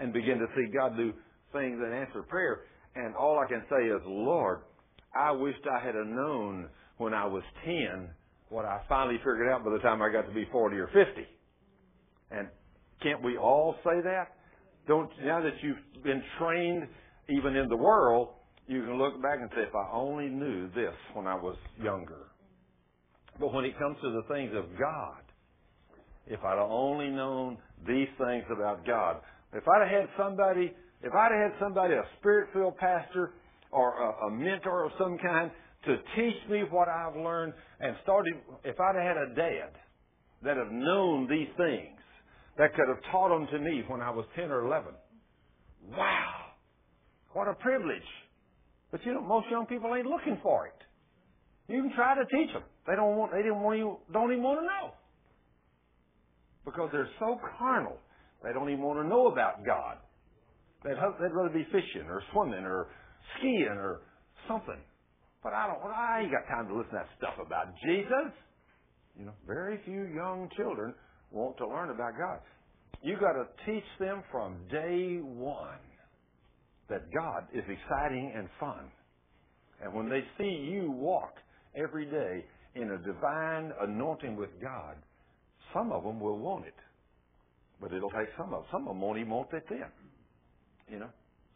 and begin to see God do things and answer prayer. And all I can say is, Lord, I wished I had known when I was 10 what I finally figured out by the time I got to be 40 or 50. And can't we all say that? Now that you've been trained even in the world, you can look back and say, if I only knew this when I was younger. But when it comes to the things of God, if I'd only known these things about God, if I'd had somebody, a spirit-filled pastor or a mentor of some kind to teach me what I've learned and started, if I'd had a dad that had known these things, that could have taught them to me when I was 10 or 11. Wow! What a privilege. But you know, most young people ain't looking for it. You can try to teach them. They don't even want to know. Because they're so carnal. They don't even want to know about God. They'd rather be fishing or swimming or skiing or something. But I ain't got time to listen to that stuff about Jesus. You know, very few young children want to learn about God. You got to teach them from day one that God is exciting and fun. And when they see you walk every day in a divine anointing with God, some of them will want it. But it'll take some of them. Some of them won't even want it then. You know?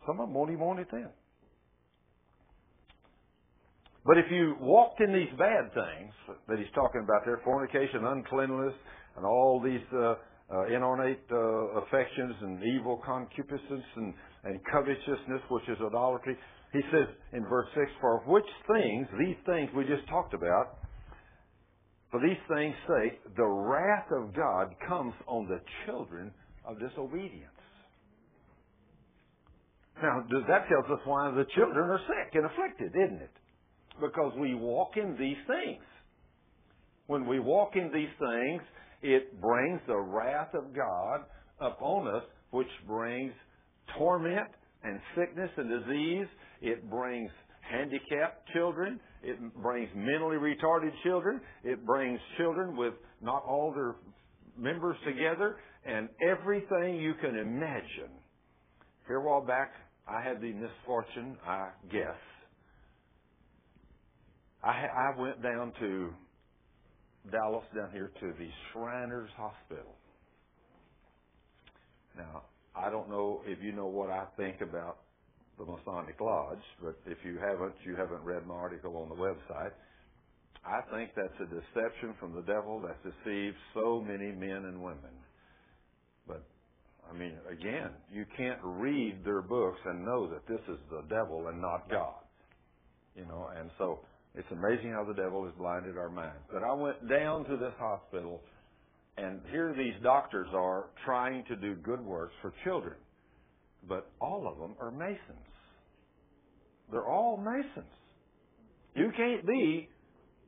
Some of them won't even want it then. But if you walked in these bad things that he's talking about there, fornication, uncleanness, and all these inordinate affections and evil concupiscence and covetousness, which is idolatry. He says in verse 6, for which things, these things we just talked about, for these things' sake, the wrath of God comes on the children of disobedience. Now, that tells us why the children are sick and afflicted, isn't it? Because we walk in these things. When we walk in these things, it brings the wrath of God upon us, which brings torment and sickness and disease. It brings handicapped children. It brings mentally retarded children. It brings children with not all their members together, and everything you can imagine. Here a while back, I had the misfortune, I guess. I went down to Dallas, down here to the Shriners Hospital. Now, I don't know if you know what I think about the Masonic Lodge, but if you haven't, read my article on the website. I think that's a deception from the devil that's deceived so many men and women. But, I mean, again, you can't read their books and know that this is the devil and not God. You know, and so it's amazing how the devil has blinded our minds. But I went down to this hospital, and here these doctors are trying to do good works for children. But all of them are Masons. They're all Masons. You can't be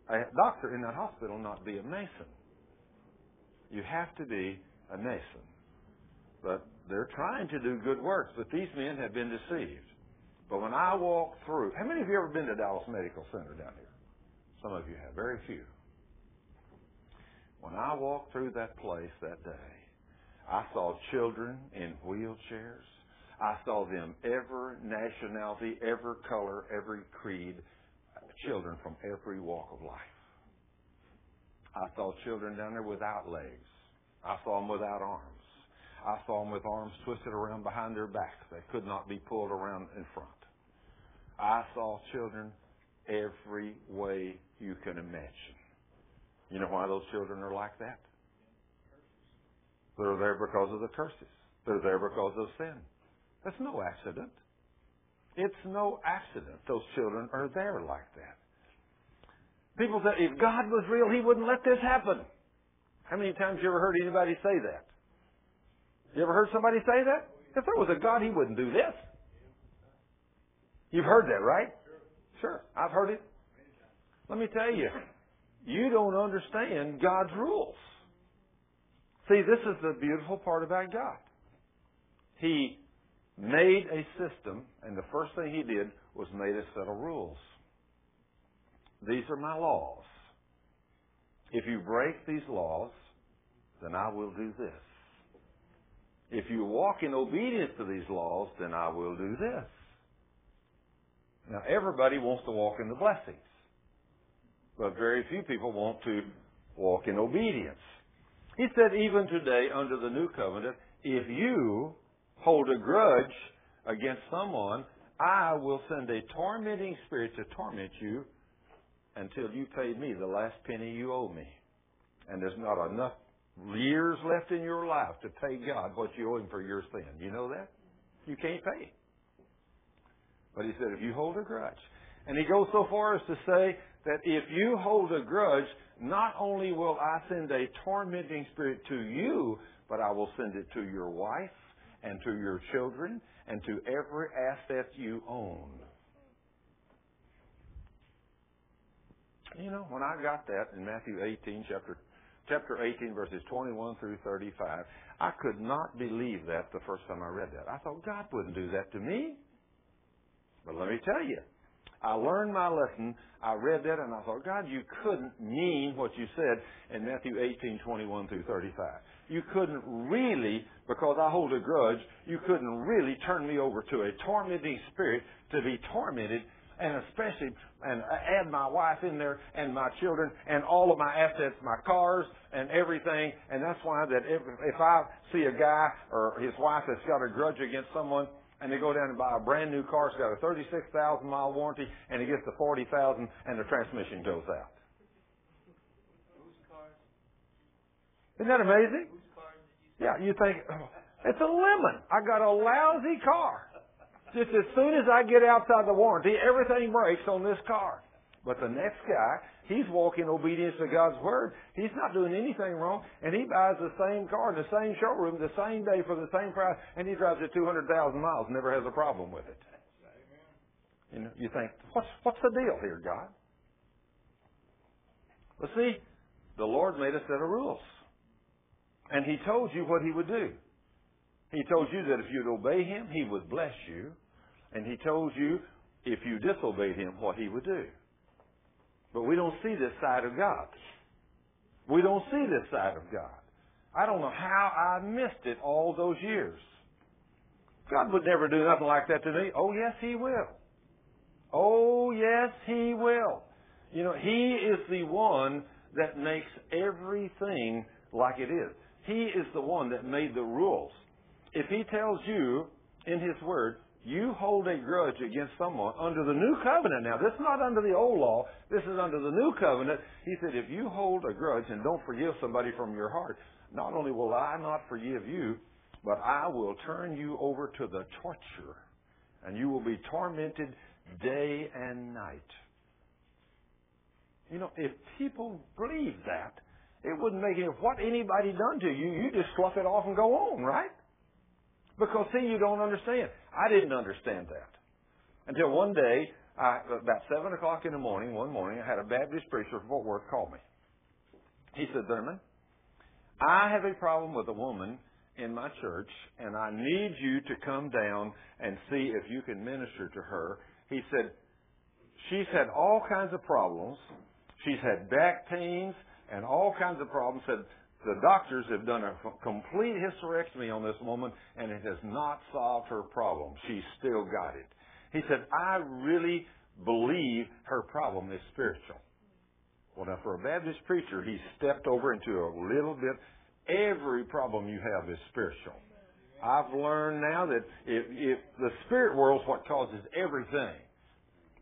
a doctor in that hospital not be a Mason. You have to be a Mason. But they're trying to do good works, but these men have been deceived. But when I walk through, how many of you ever been to Dallas Medical Center down here? Some of you have, very few. When I walked through that place that day, I saw children in wheelchairs. I saw them, every nationality, every color, every creed, children from every walk of life. I saw children down there without legs. I saw them without arms. I saw them with arms twisted around behind their backs. They could not be pulled around in front. I saw children every way you can imagine. You know why those children are like that? They're there because of the curses. They're there because of sin. That's no accident. It's no accident those children are there like that. People say, if God was real, He wouldn't let this happen. How many times you ever heard anybody say that? You ever heard somebody say that? If there was a God, He wouldn't do this. You've heard that, right? Sure, I've heard it. Let me tell you, you don't understand God's rules. See, this is the beautiful part about God. He made a system, and the first thing He did was made a set of rules. These are my laws. If you break these laws, then I will do this. If you walk in obedience to these laws, then I will do this. Now, everybody wants to walk in the blessings, but very few people want to walk in obedience. He said, even today, under the new covenant, if you hold a grudge against someone, I will send a tormenting spirit to torment you until you pay me the last penny you owe me. And there's not enough years left in your life to pay God what you owe Him for your sin. You know that? You can't pay. But He said, if you hold a grudge. And He goes so far as to say that if you hold a grudge, not only will I send a tormenting spirit to you, but I will send it to your wife, and to your children, and to every asset you own. You know, when I got that in Matthew 18, chapter 18, verses 21 through 35, I could not believe that the first time I read that. I thought, God wouldn't do that to me. But let me tell you, I learned my lesson. I read that, and I thought, God, you couldn't mean what you said in Matthew 18, 21 through 35. You couldn't really, because I hold a grudge, you couldn't really turn me over to a tormenting spirit to be tormented, and especially, and add my wife in there, and my children, and all of my assets, my cars, and everything. And that's why that if I see a guy or his wife that's got a grudge against someone, and they go down and buy a brand new car, it's got a 36,000 mile warranty, and it gets to 40,000, and the transmission goes out. Isn't that amazing? Yeah, you think, oh, it's a lemon. I got a lousy car. Just as soon as I get outside the warranty, everything breaks on this car. But the next guy, he's walking in obedience to God's Word. He's not doing anything wrong, and he buys the same car in the same showroom the same day for the same price, and he drives it 200,000 miles and never has a problem with it. You know, you think, what's the deal here, God? Well, see, the Lord made a set of rules, and He told you what He would do. He told you that if you'd obey Him, He would bless you, and He told you if you disobeyed Him, what He would do. But we don't see this side of God. We don't see this side of God. I don't know how I missed it all those years. God would never do nothing like that to me. Oh, yes, He will. Oh, yes, He will. You know, He is the one that makes everything like it is. He is the one that made the rules. If He tells you in His Word, you hold a grudge against someone under the new covenant. Now, this is not under the old law. This is under the new covenant. He said, if you hold a grudge and don't forgive somebody from your heart, not only will I not forgive you, but I will turn you over to the torture, and you will be tormented day and night. You know, if people believed that, it wouldn't make any what anybody done to you. You just slough it off and go on, right? Because, see, you don't understand. I didn't understand that. Until one day, about 7 o'clock in the morning, one morning, I had a Baptist preacher from Fort Worth call me. He said, Thurman, I have a problem with a woman in my church, and I need you to come down and see if you can minister to her. He said, she's had all kinds of problems. She's had back pains and all kinds of problems. Said the doctors have done a complete hysterectomy on this woman, and it has not solved her problem. She's still got it. He said, I really believe her problem is spiritual. Well, now, for a Baptist preacher, he stepped over into a little bit. Every problem you have is spiritual. I've learned now that if the spirit world's what causes everything.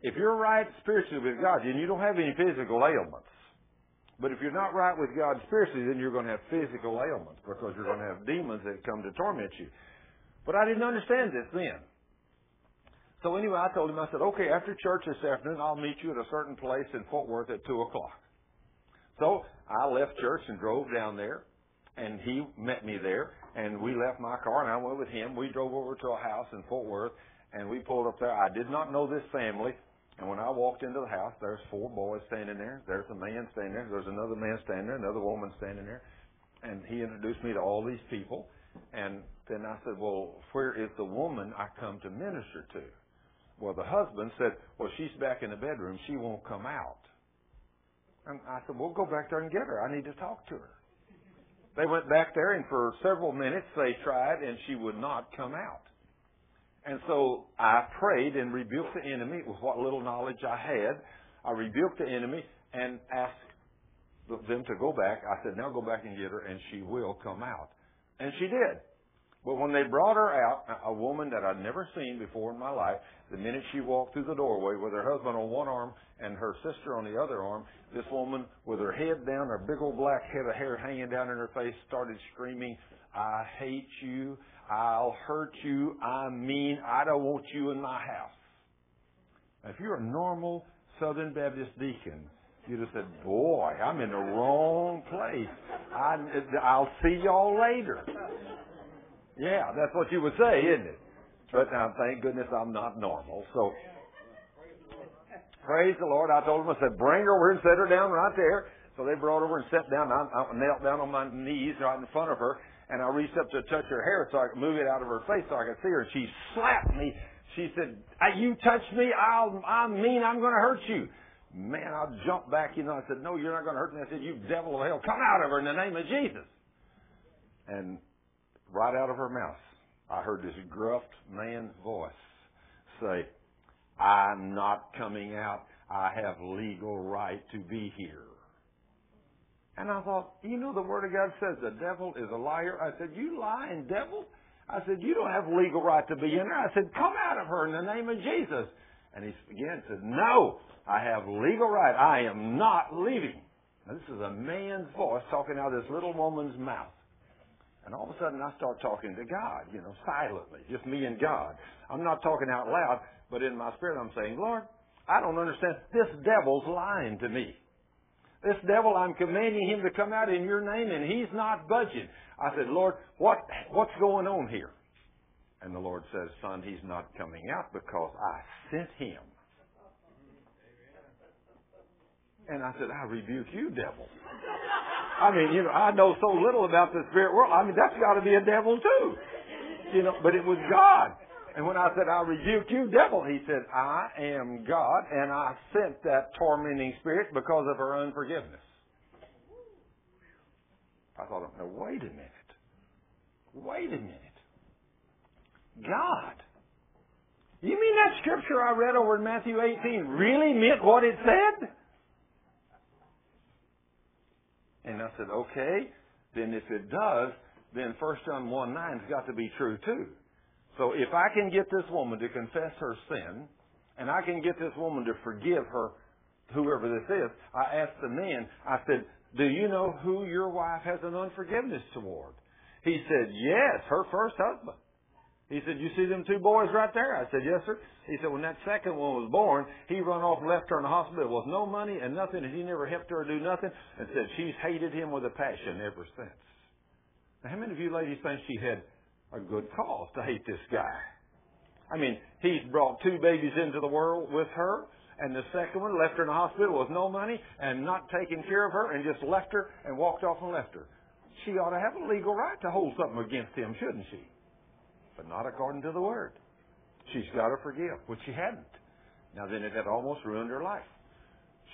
If you're right spiritually with God, then you don't have any physical ailments. But if you're not right with God spiritually, then you're going to have physical ailments because you're going to have demons that come to torment you. But I didn't understand this then. So anyway, I told him, I said, okay, after church this afternoon, I'll meet you at a certain place in Fort Worth at 2 o'clock. So I left church and drove down there, and he met me there, and we left my car, and I went with him. We drove over to a house in Fort Worth, and we pulled up there. I did not know this family. And when I walked into the house, there's four boys standing there. There's a man standing there. There's another man standing there, another woman standing there. And he introduced me to all these people. And then I said, well, where is the woman I come to minister to? Well, the husband said, well, she's back in the bedroom. She won't come out. And I said, well, go back there and get her. I need to talk to her. They went back there, and for several minutes they tried, and she would not come out. And so I prayed and rebuked the enemy with what little knowledge I had. I rebuked the enemy and asked them to go back. I said, now go back and get her, and she will come out. And she did. But when they brought her out, a woman that I'd never seen before in my life, the minute she walked through the doorway with her husband on one arm and her sister on the other arm, this woman with her head down, her big old black head of hair hanging down in her face, started screaming, I hate you. I'll hurt you. I mean, I don't want you in my house. Now, if you're a normal Southern Baptist deacon, you'd have said, boy, I'm in the wrong place. I'll see y'all later. Yeah, that's what you would say, isn't it? But now, thank goodness I'm not normal. So, praise the Lord. I told him, I said, bring her over and set her down right there. So they brought her over and sat down. I knelt down on my knees right in front of her. And I reached up to touch her hair so I could move it out of her face so I could see her. And she slapped me. She said, you touched me? I mean, I'm going to hurt you. Man, I jumped back. You know, I said, no, you're not going to hurt me. I said, you devil of hell, come out of her in the name of Jesus. And right out of her mouth, I heard this gruff man's voice say, I'm not coming out. I have legal right to be here. And I thought, you know, the Word of God says the devil is a liar. I said, you lying devil. I said, you don't have legal right to be in her. I said, come out of her in the name of Jesus. And he again said, no, I have legal right. I am not leaving. Now, this is a man's voice talking out of this little woman's mouth. And all of a sudden, I start talking to God, you know, silently, just me and God. I'm not talking out loud, but in my spirit, I'm saying, Lord, I don't understand. This devil's lying to me. This devil, I'm commanding him to come out in your name, and he's not budging. I said, Lord, what's going on here? And the Lord says, son, he's not coming out because I sent him. And I said, I rebuke you, devil. I mean, you know, I know so little about the spirit world. I mean, that's got to be a devil too. You know, but it was God. And when I said, I rebuke you, devil, he said, I am God, and I sent that tormenting spirit because of her unforgiveness. I thought, now, wait a minute. Wait a minute. God. You mean that scripture I read over in Matthew 18 really meant what it said? And I said, okay, then if it does, then 1 John 1:9 has got to be true too. So if I can get this woman to confess her sin, and I can get this woman to forgive her, whoever this is, I asked the man, I said, do you know who your wife has an unforgiveness toward? He said, yes, her first husband. He said, you see them two boys right there? I said, yes, sir. He said, when that second one was born, he run off and left her in the hospital with no money and nothing, and he never helped her do nothing, and said she's hated him with a passion ever since. Now, how many of you ladies think she had a good cause to hate this guy? I mean, he's brought two babies into the world with her, and the second one left her in the hospital with no money and not taking care of her and just left her and walked off and left her. She ought to have a legal right to hold something against him, shouldn't she? But not according to the Word. She's got to forgive, which she hadn't. Now then, it had almost ruined her life.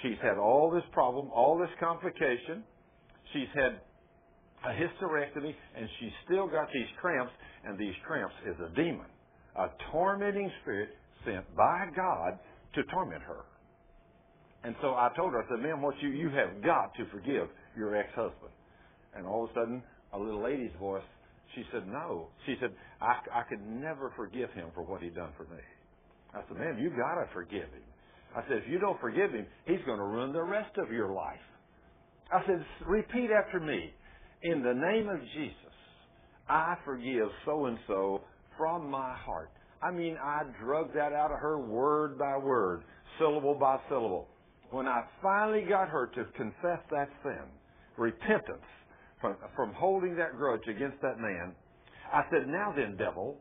She's had all this problem, all this complication. She's had a hysterectomy, and she's still got these cramps, and these cramps is a demon, a tormenting spirit sent by God to torment her. And so I told her, I said, ma'am, you have got to forgive your ex-husband. And all of a sudden, a little lady's voice, she said, no. She said, I could never forgive him for what he done for me. I said, ma'am, you got to forgive him. I said, if you don't forgive him, he's going to ruin the rest of your life. I said, repeat after me. In the name of Jesus, I forgive so-and-so from my heart. I mean, I drug that out of her word by word, syllable by syllable. When I finally got her to confess that sin, repentance, from holding that grudge against that man, I said, now then, devil.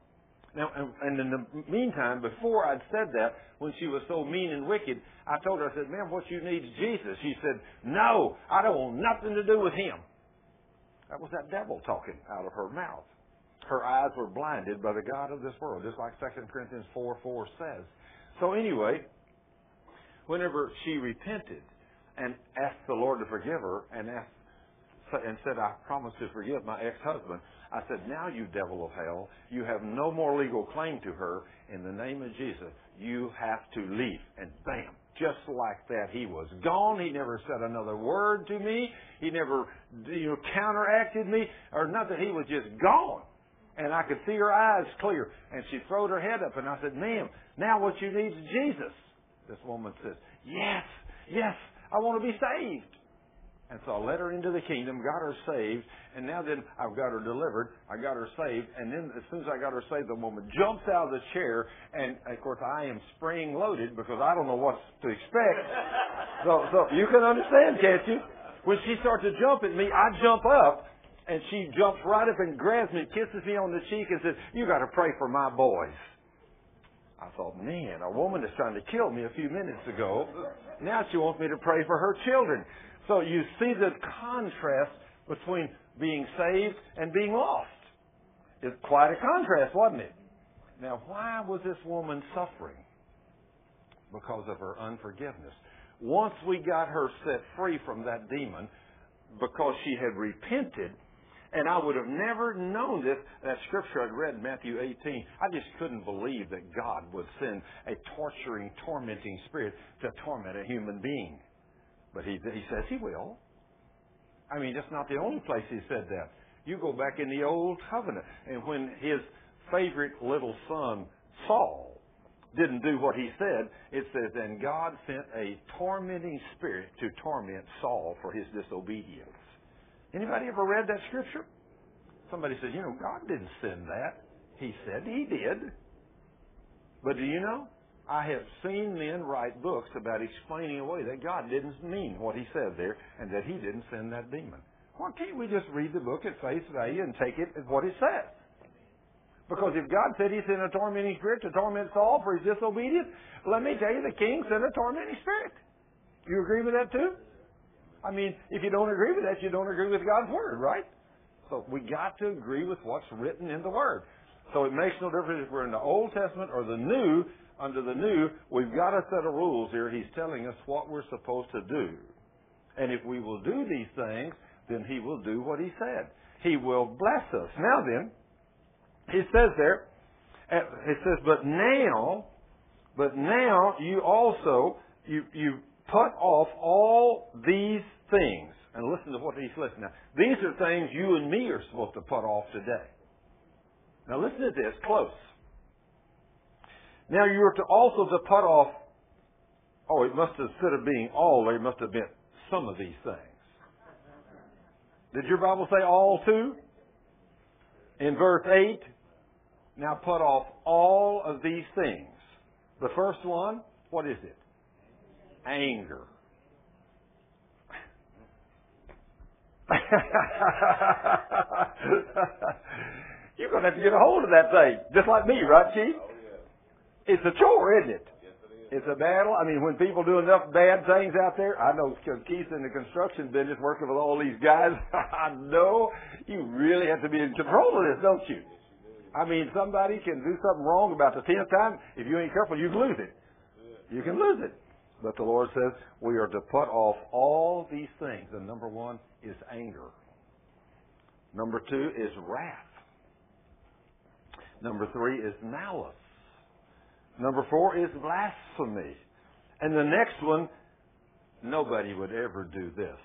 Now, and in the meantime, before I'd said that, when she was so mean and wicked, I told her, I said, ma'am, what you need is Jesus. She said, no, I don't want nothing to do with him. That was that devil talking out of her mouth. Her eyes were blinded by the God of this world, just like 2 Corinthians 4:4 says. So anyway, whenever she repented and asked the Lord to forgive her and said, I promise to forgive my ex-husband, I said, now you devil of hell, you have no more legal claim to her. In the name of Jesus, you have to leave. And bam, just like that, he was gone. He never said another word to me. He never counteracted me or nothing. He was just gone. And I could see her eyes clear. And she throwed her head up, and I said, ma'am, now what you need is Jesus. This woman says, yes, yes, I want to be saved. And so I led her into the kingdom, got her saved, and now then I've got her delivered, I got her saved, and then as soon as I got her saved, the woman jumps out of the chair, and of course I am spring-loaded because I don't know what to expect. So you can understand, can't you? When she starts to jump at me, I jump up, and she jumps right up and grabs me, kisses me on the cheek, and says, you got to pray for my boys. I thought, man, a woman that's trying to kill me a few minutes ago, now she wants me to pray for her children. So you see the contrast between being saved and being lost. It's quite a contrast, wasn't it? Now, why was this woman suffering? Because of her unforgiveness. Once we got her set free from that demon, because she had repented, and I would have never known this, that scripture I'd read in Matthew 18, I just couldn't believe that God would send a torturing, tormenting spirit to torment a human being. But he says he will. I mean, that's not the only place he said that. You go back in the Old Covenant, and when his favorite little son, Saul, didn't do what he said, it says, and God sent a tormenting spirit to torment Saul for his disobedience. Anybody ever read that scripture? Somebody said, God didn't send that. He said he did. But do you know? I have seen men write books about explaining away that God didn't mean what he said there and that he didn't send that demon. Why can't we just read the book at face value and take it as what it says? Because if God said he sent a tormenting spirit to torment Saul for his disobedience, let me tell you, the king sent a tormenting spirit. You agree with that too? I mean, if you don't agree with that, you don't agree with God's Word, right? So we got to agree with what's written in the Word. So it makes no difference if we're in the Old Testament or the New. Under the New, we've got a set of rules here. He's telling us what we're supposed to do. And if we will do these things, then he will do what he said. He will bless us. Now then, he says there, it says, but now you also, you put off all these things. And listen to what he's listing now. These are things you and me are supposed to put off today. Now listen to this close. Now you are to also to put off, oh, it must have, instead of being all, there must have been some of these things. Did your Bible say all too? In verse 8, now put off all of these things. The first one, what is it? Anger. You're going to have to get a hold of that thing, just like me, right, Chief? Oh, yeah. It's a chore, isn't it? Yes, it is. It's a battle. I mean, when people do enough bad things out there, I know because Keith's in the construction business working with all these guys. I know you really have to be in control of this, don't you? Yes, you do. I mean, somebody can do something wrong about the 10th time. If you ain't careful, you can lose it. Yeah. You can lose it. But the Lord says we are to put off all these things. And number one is anger. Number two is wrath. Number three is malice. Number four is blasphemy. And the next one, nobody would ever do this.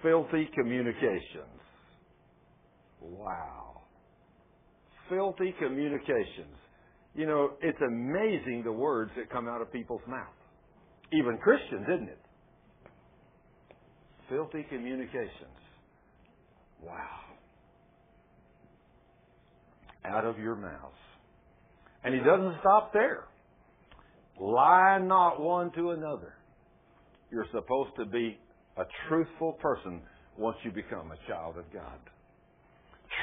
Filthy communications. Wow. Filthy communications. You know, it's amazing the words that come out of people's mouths. Even Christians, isn't it? Filthy communications. Wow. Out of your mouth. And he doesn't stop there. Lie not one to another. You're supposed to be a truthful person once you become a child of God.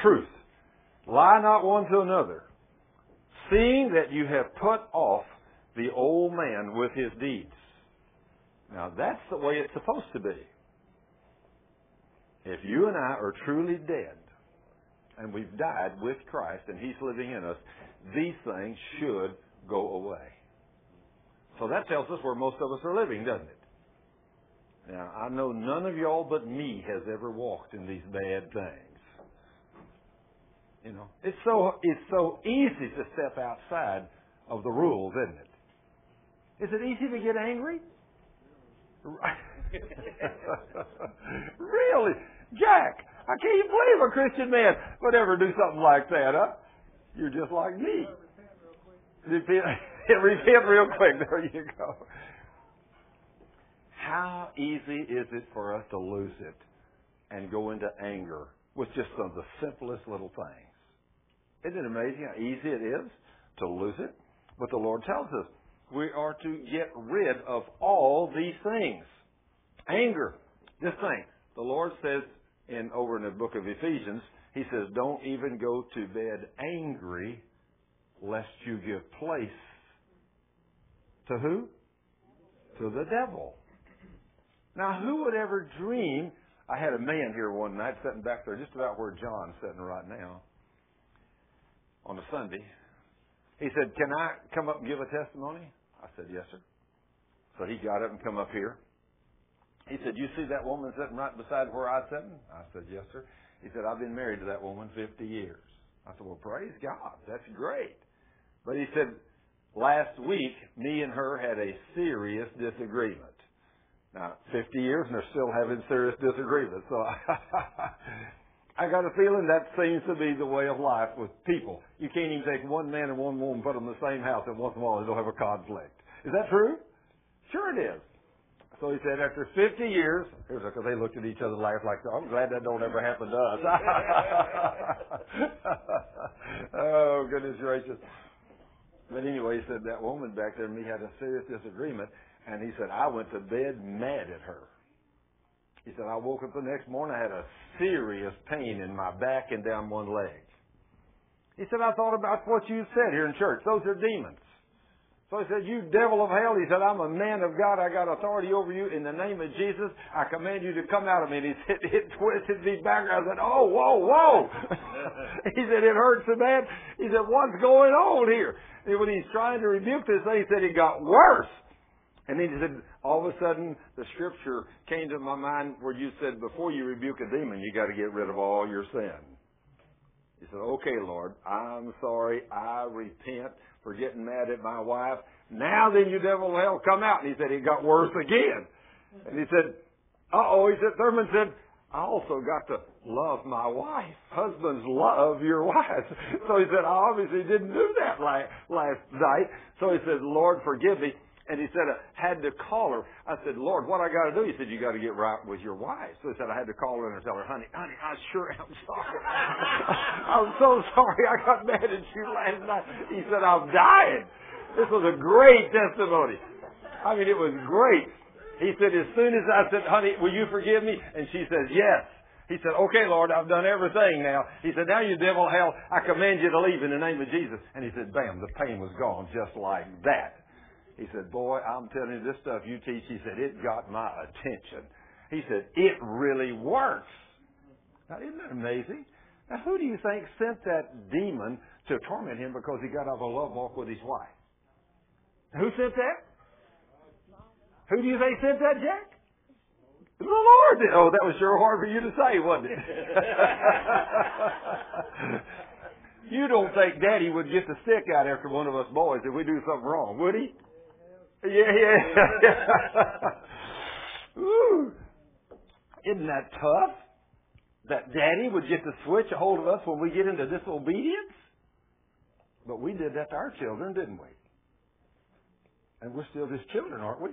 Truth. Lie not one to another. Seeing that you have put off the old man with his deeds. Now, that's the way it's supposed to be. If you and I are truly dead, and we've died with Christ, and he's living in us, these things should go away. So that tells us where most of us are living, doesn't it? Now, I know none of y'all but me has ever walked in these bad things. You know, it's so easy to step outside of the rules, isn't it? Is it easy to get angry? Really? Jack, I can't believe a Christian man would ever do something like that, huh? You're just like me. Repent real quick. There you go. How easy is it for us to lose it and go into anger with just some of the simplest little things? Isn't it amazing how easy it is to lose it? But the Lord tells us we are to get rid of all these things. Anger. This thing. The Lord says over in the book of Ephesians, he says, don't even go to bed angry lest you give place to who? To the devil. Now, who would ever dream? I had a man here one night sitting back there just about where John's sitting right now on a Sunday. He said, can I come up and give a testimony? I said, yes, sir. So he got up and come up here. He said, you see that woman sitting right beside where I sat? I said, yes, sir. He said, I've been married to that woman 50 years. I said, well, praise God. That's great. But he said, last week, me and her had a serious disagreement. Now, 50 years and they're still having serious disagreements. So I got a feeling that seems to be the way of life with people. You can't even take one man and one woman, put them in the same house, and once in a while they'll have a conflict. Is that true? Sure it is. So he said, after 50 years, because they looked at each other like, oh, I'm glad that don't ever happen to us. Oh, goodness gracious. But anyway, he said that woman back there and me had a serious disagreement, and he said, I went to bed mad at her. He said, I woke up the next morning, I had a serious pain in my back and down one leg. He said, I thought about what you said here in church. Those are demons. So he said, you devil of hell. He said, I'm a man of God. I got authority over you. In the name of Jesus, I command you to come out of me. And he said, it twisted me back. I said, oh, whoa, whoa. He said, it hurts so bad. He said, what's going on here? And when he's trying to rebuke this thing, he said, it got worse. And then he said, all of a sudden, the scripture came to my mind where you said, before you rebuke a demon, you got to get rid of all your sin. He said, okay, Lord, I'm sorry. I repent for getting mad at my wife. Now then, you devil of hell, come out. And he said, it got worse again. And he said, uh-oh. He said, Thurman said, I also got to love my wife. Husbands, love your wives. So he said, I obviously didn't do that last night. So he said, Lord, forgive me. And he said, I had to call her. I said, Lord, what I got to do? He said, you got to get right with your wife. So he said, I had to call her and tell her, honey, I sure am sorry. I'm so sorry I got mad at you last night. He said, I'm dying. This was a great testimony. I mean, it was great. He said, as soon as I said, honey, will you forgive me? And she says, yes. He said, okay, Lord, I've done everything now. He said, now you devil of hell, I command you to leave in the name of Jesus. And he said, bam, the pain was gone just like that. He said, boy, I'm telling you, this stuff you teach, he said, it got my attention. He said, it really works. Now, isn't that amazing? Now, who do you think sent that demon to torment him because he got out of a love walk with his wife? Who sent that? Who do you think sent that, Jack? The Lord did. Oh, that was sure hard for you to say, wasn't it? You don't think Daddy would get the stick out after one of us boys if we do something wrong, would he? Yeah. Ooh. Isn't that tough? That Daddy would get to switch a hold of us when we get into disobedience? But we did that to our children, didn't we? And we're still just children, aren't we?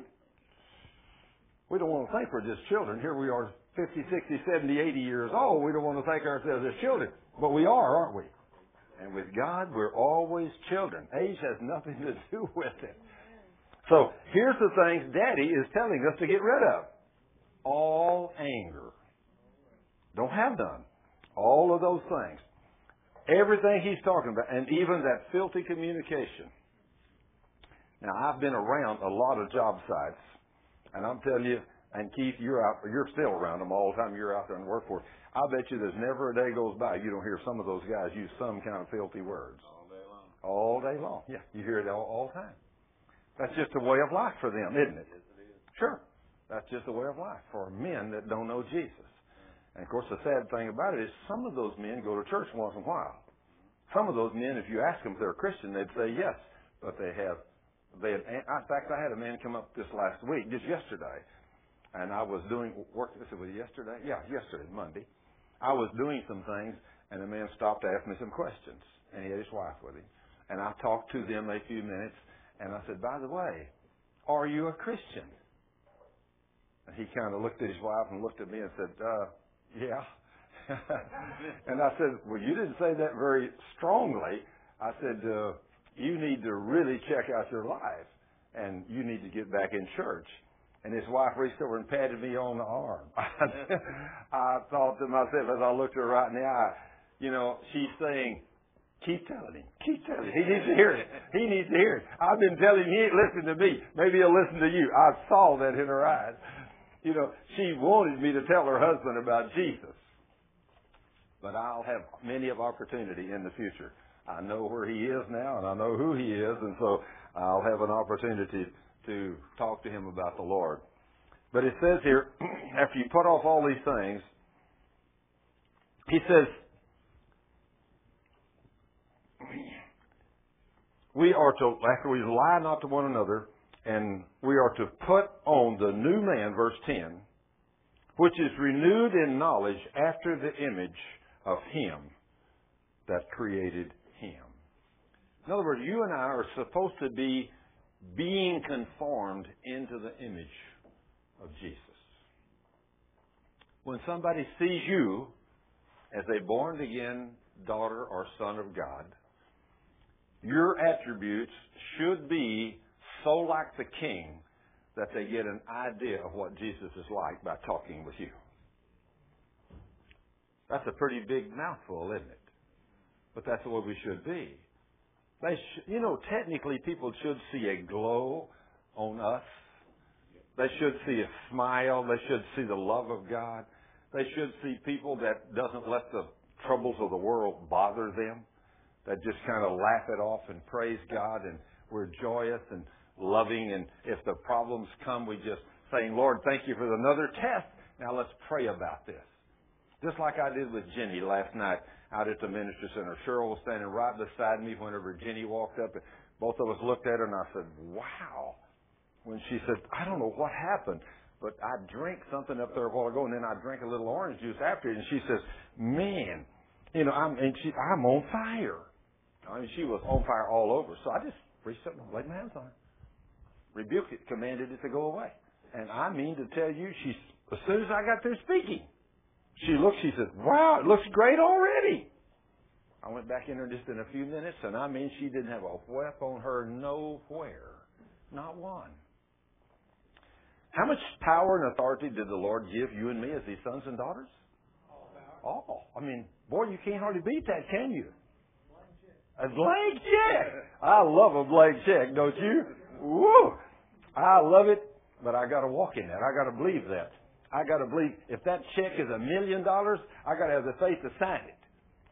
We don't want to think we're just children. Here we are 50, 60, 70, 80 years old. We don't want to think ourselves as children. But we are, aren't we? And with God, we're always children. Age has nothing to do with it. So here's the things Daddy is telling us to get rid of. All anger. Don't have none. All of those things. Everything he's talking about, and even that filthy communication. Now, I've been around a lot of job sites, and I'm telling you, and Keith, you're still around them all the time. You're out there in the workforce. I bet you there's never a day goes by you don't hear some of those guys use some kind of filthy words. All day long. All day long. Yeah, you hear it all the time. That's just a way of life for them, isn't it? Yes, it is. Sure. That's just a way of life for men that don't know Jesus. And, of course, the sad thing about it is some of those men go to church once in a while. Some of those men, if you ask them if they're a Christian, they'd say yes, but in fact, I had a man come up this last week, just yesterday. And I was doing work. This was yesterday? Yeah, yesterday, Monday. I was doing some things, and a man stopped to ask me some questions. And he had his wife with him. And I talked to them a few minutes, and I said, by the way, are you a Christian? And he kind of looked at his wife and looked at me and said, yeah. And I said, well, you didn't say that very strongly. I said, you need to really check out your life, and you need to get back in church. And his wife reached over and patted me on the arm. I thought to myself as I looked her right in the eye, you know, she's saying, keep telling him. Keep telling him. He needs to hear it. He needs to hear it. I've been telling him he ain't listening to me. Maybe he'll listen to you. I saw that in her eyes. You know, she wanted me to tell her husband about Jesus. But I'll have many of opportunity in the future. I know where he is now, and I know who he is, and so I'll have an opportunity to talk to him about the Lord. But it says here, after you put off all these things, he says, after we lie not to one another, and we are to put on the new man, verse 10, which is renewed in knowledge after the image of him that created him. In other words, you and I are supposed to be being conformed into the image of Jesus. When somebody sees you as a born-again daughter or son of God, Your attributes should be so like the King that they get an idea of what Jesus is like by talking with you. That's a pretty big mouthful, isn't it? But that's the way we should be. Technically people should see a glow on us. They should see a smile. They should see the love of God. They should see people that doesn't let the troubles of the world bother them, that just kind of laugh it off and praise God, and we're joyous and loving, and if the problems come, we just saying, Lord, thank you for another test. Now let's pray about this. Just like I did with Jenny last night out at the ministry center. Cheryl was standing right beside me whenever Jenny walked up, and both of us looked at her, and I said, wow. When she said, I don't know what happened, but I drank something up there a while ago, and then I drank a little orange juice after it. And she says, man, I'm on fire. I mean, she was on fire all over. So I just reached up and laid my hands on her, rebuked it, commanded it to go away. And I mean to tell you, as soon as I got through speaking, she looked, she said, wow, it looks great already. I went back in there just in a few minutes, and I mean, she didn't have a whelp on her nowhere, not one. How much power and authority did the Lord give you and me as His sons and daughters? All power. All. I mean, boy, you can't hardly beat that, can you? A blank check. I love a blank check, don't you? Woo! I love it, but I got to walk in that. I got to believe that. I got to believe if that check is $1 million, I got to have the faith to sign it.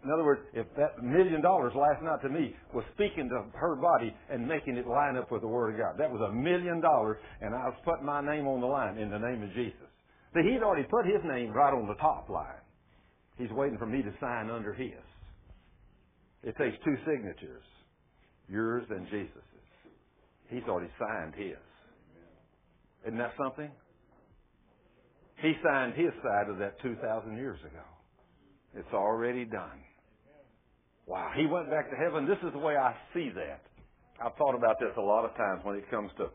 In other words, if that $1 million last night to me was speaking to her body and making it line up with the Word of God, that was $1 million, and I was putting my name on the line in the name of Jesus. See, He'd already put His name right on the top line. He's waiting for me to sign under His. It takes two signatures, yours and Jesus'. He's already signed His. Isn't that something? He signed His side of that 2,000 years ago. It's already done. Wow, He went back to heaven. This is the way I see that. I've thought about this a lot of times when it comes to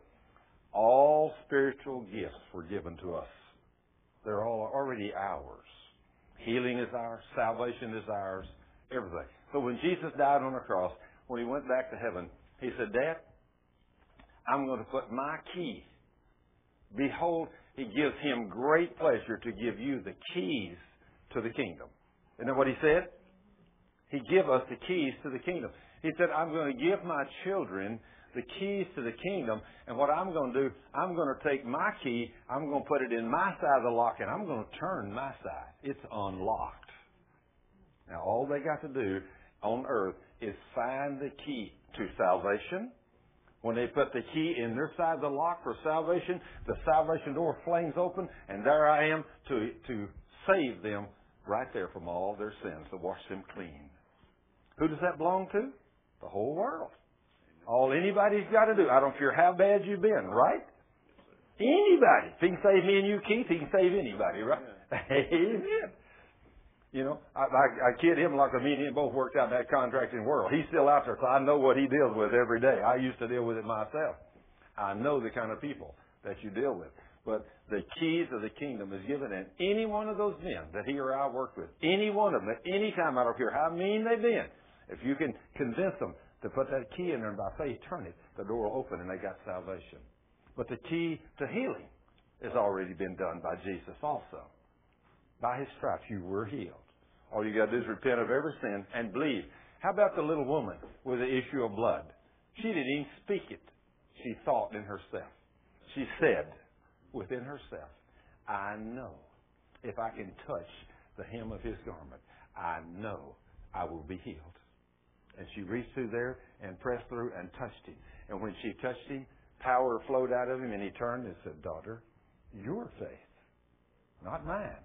all spiritual gifts were given to us. They're all already ours. Healing is ours. Salvation is ours. Everything. So when Jesus died on the cross, when He went back to heaven, He said, Dad, I'm going to put my key. Behold, He gives Him great pleasure to give you the keys to the kingdom. Isn't that what He said? He give us the keys to the kingdom. He said, I'm going to give my children the keys to the kingdom, and what I'm going to do, I'm going to take my key, I'm going to put it in my side of the lock, and I'm going to turn my side. It's unlocked. Now, all they got to do on earth is find the key to salvation. When they put the key in their side of the lock for salvation, the salvation door flames open, and there I am to save them right there from all their sins, to wash them clean. Who does that belong to? The whole world. All anybody's got to do, I don't care how bad you've been, right? Anybody. If He can save me and you, Keith, He can save anybody, right? Amen. You know, I kid him like me and him both worked out in that contracting world. He's still out there, so I know what he deals with every day. I used to deal with it myself. I know the kind of people that you deal with. But the keys of the kingdom is given, and any one of those men that he or I work with, any one of them, at any time, I don't care how mean they've been, if you can convince them to put that key in there and by faith turn it, the door will open and they got salvation. But the key to healing has already been done by Jesus also. By His stripes you were healed. All you got to do is repent of every sin and believe. How about the little woman with the issue of blood? She didn't even speak it. She thought in herself. She said within herself, I know if I can touch the hem of His garment, I know I will be healed. And she reached through there and pressed through and touched Him. And when she touched Him, power flowed out of Him, and He turned and said, Daughter, your faith, not mine,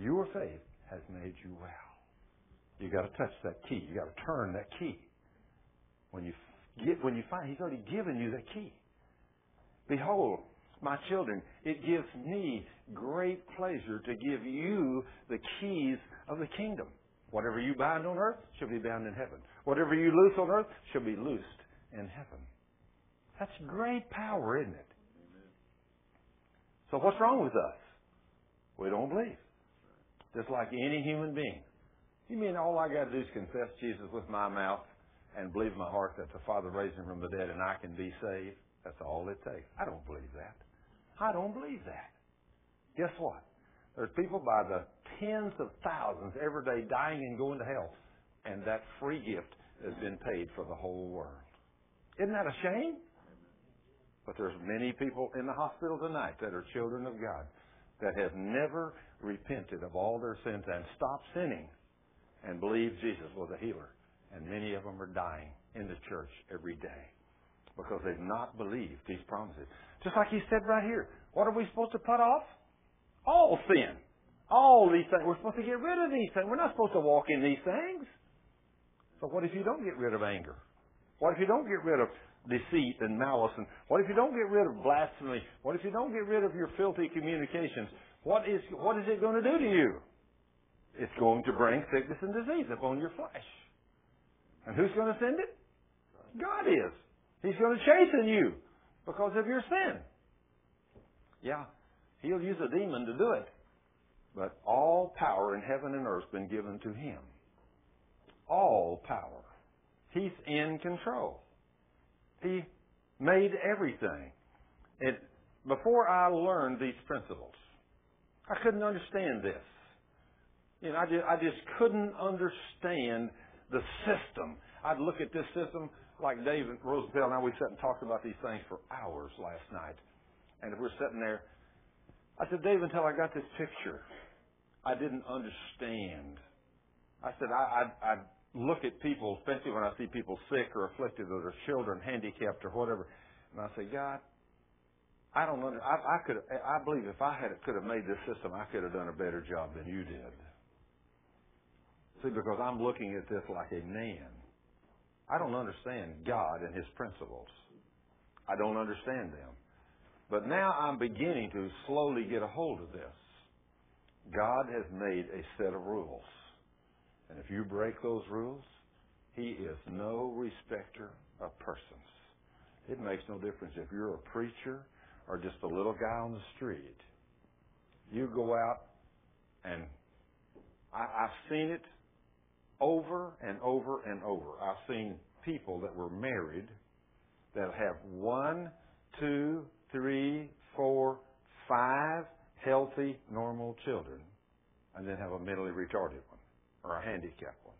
your faith has made you well. You got to touch that key. You got to turn that key. When you find He's already given you that key. Behold, my children, it gives me great pleasure to give you the keys of the kingdom. Whatever you bind on earth shall be bound in heaven. Whatever you loose on earth shall be loosed in heaven. That's great power, isn't it? Amen. So what's wrong with us? We don't believe. Just like any human being. You mean all I got to do is confess Jesus with my mouth and believe in my heart that the Father raised him from the dead and I can be saved, that's all it takes. I don't believe that. I don't believe that. Guess what? There's people by the tens of thousands every day dying and going to hell. And that free gift has been paid for the whole world. Isn't that a shame? But there's many people in the hospital tonight that are children of God that have never repented of all their sins and stopped sinning and believed Jesus was a healer. And many of them are dying in the church every day because they've not believed these promises. Just like he said right here, what are we supposed to put off? All sin. All these things. We're supposed to get rid of these things. We're not supposed to walk in these things. So what if you don't get rid of anger? What if you don't get rid of deceit and malice? And what if you don't get rid of blasphemy? What if you don't get rid of your filthy communications? What is it going to do to you? It's going to bring sickness and disease upon your flesh. And who's going to send it? God is. He's going to chasten you because of your sin. Yeah, he'll use a demon to do it. But all power in heaven and earth has been given to him. All power. He's in control. He made everything. Before I learned these principles, I couldn't understand this. You know, I just couldn't understand the system. I'd look at this system like David Rosenfeld and I, we sat and talked about these things for hours last night. And if we're sitting there, I said, Dave, until I got this picture, I didn't understand. I said, I look at people, especially when I see people sick or afflicted or their children handicapped or whatever, and I say, God, I don't understand. I believe if I could have made this system, I could have done a better job than you did. See, because I'm looking at this like a man. I don't understand God and his principles. I don't understand them. But now I'm beginning to slowly get a hold of this. God has made a set of rules. And if you break those rules, he is no respecter of persons. It makes no difference if you're a preacher or just a little guy on the street. You go out, and I've seen it over and over and over. I've seen people that were married that have 1, 2, 3, 4, 5 healthy, normal children, and then have a mentally retarded one or a handicapped one.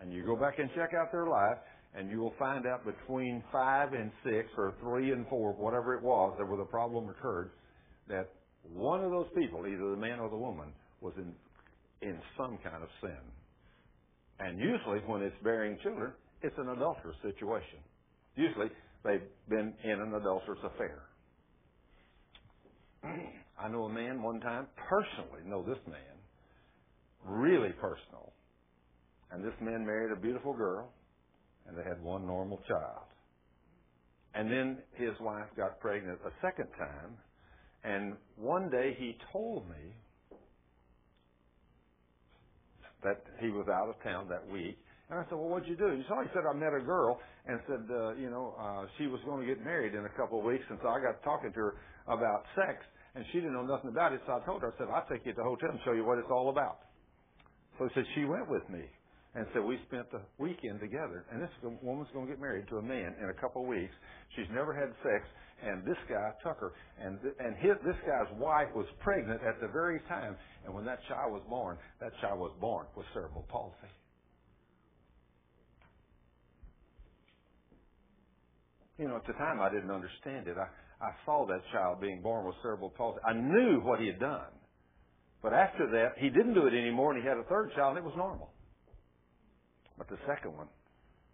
And you go back and check out their life, and you will find out between 5 and 6 or 3 and 4, whatever it was, that where the problem occurred, that one of those people, either the man or the woman, was in some kind of sin. And usually when it's bearing children, it's an adulterous situation. Usually they've been in an adulterous affair. I know a man one time, personally know this man, really personal. And this man married a beautiful girl, and they had one normal child. And then his wife got pregnant a second time, and one day he told me that he was out of town that week. And I said, well, what'd you do? He said, I met a girl and said, she was going to get married in a couple of weeks, and so I got talking to her about sex, and she didn't know nothing about it, so I told her, I said, I'll take you to the hotel and show you what it's all about. So he said, she went with me. And so we spent the weekend together. And this woman's going to get married to a man in a couple of weeks. She's never had sex. And this guy took her. And this guy's wife was pregnant at the very time. And when that child was born with cerebral palsy. You know, at the time I didn't understand it. I saw that child being born with cerebral palsy. I knew what he had done. But after that, he didn't do it anymore, and he had a third child, and it was normal. But the second one.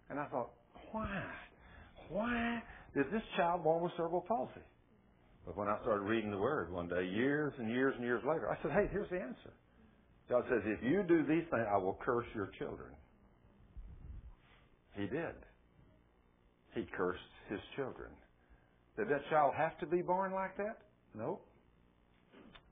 And I thought, why? Why is this child born with cerebral palsy? But when I started reading the Word one day, years and years and years later, I said, hey, here's the answer. God says, if you do these things, I will curse your children. He did. He cursed his children. Did that child have to be born like that? Nope.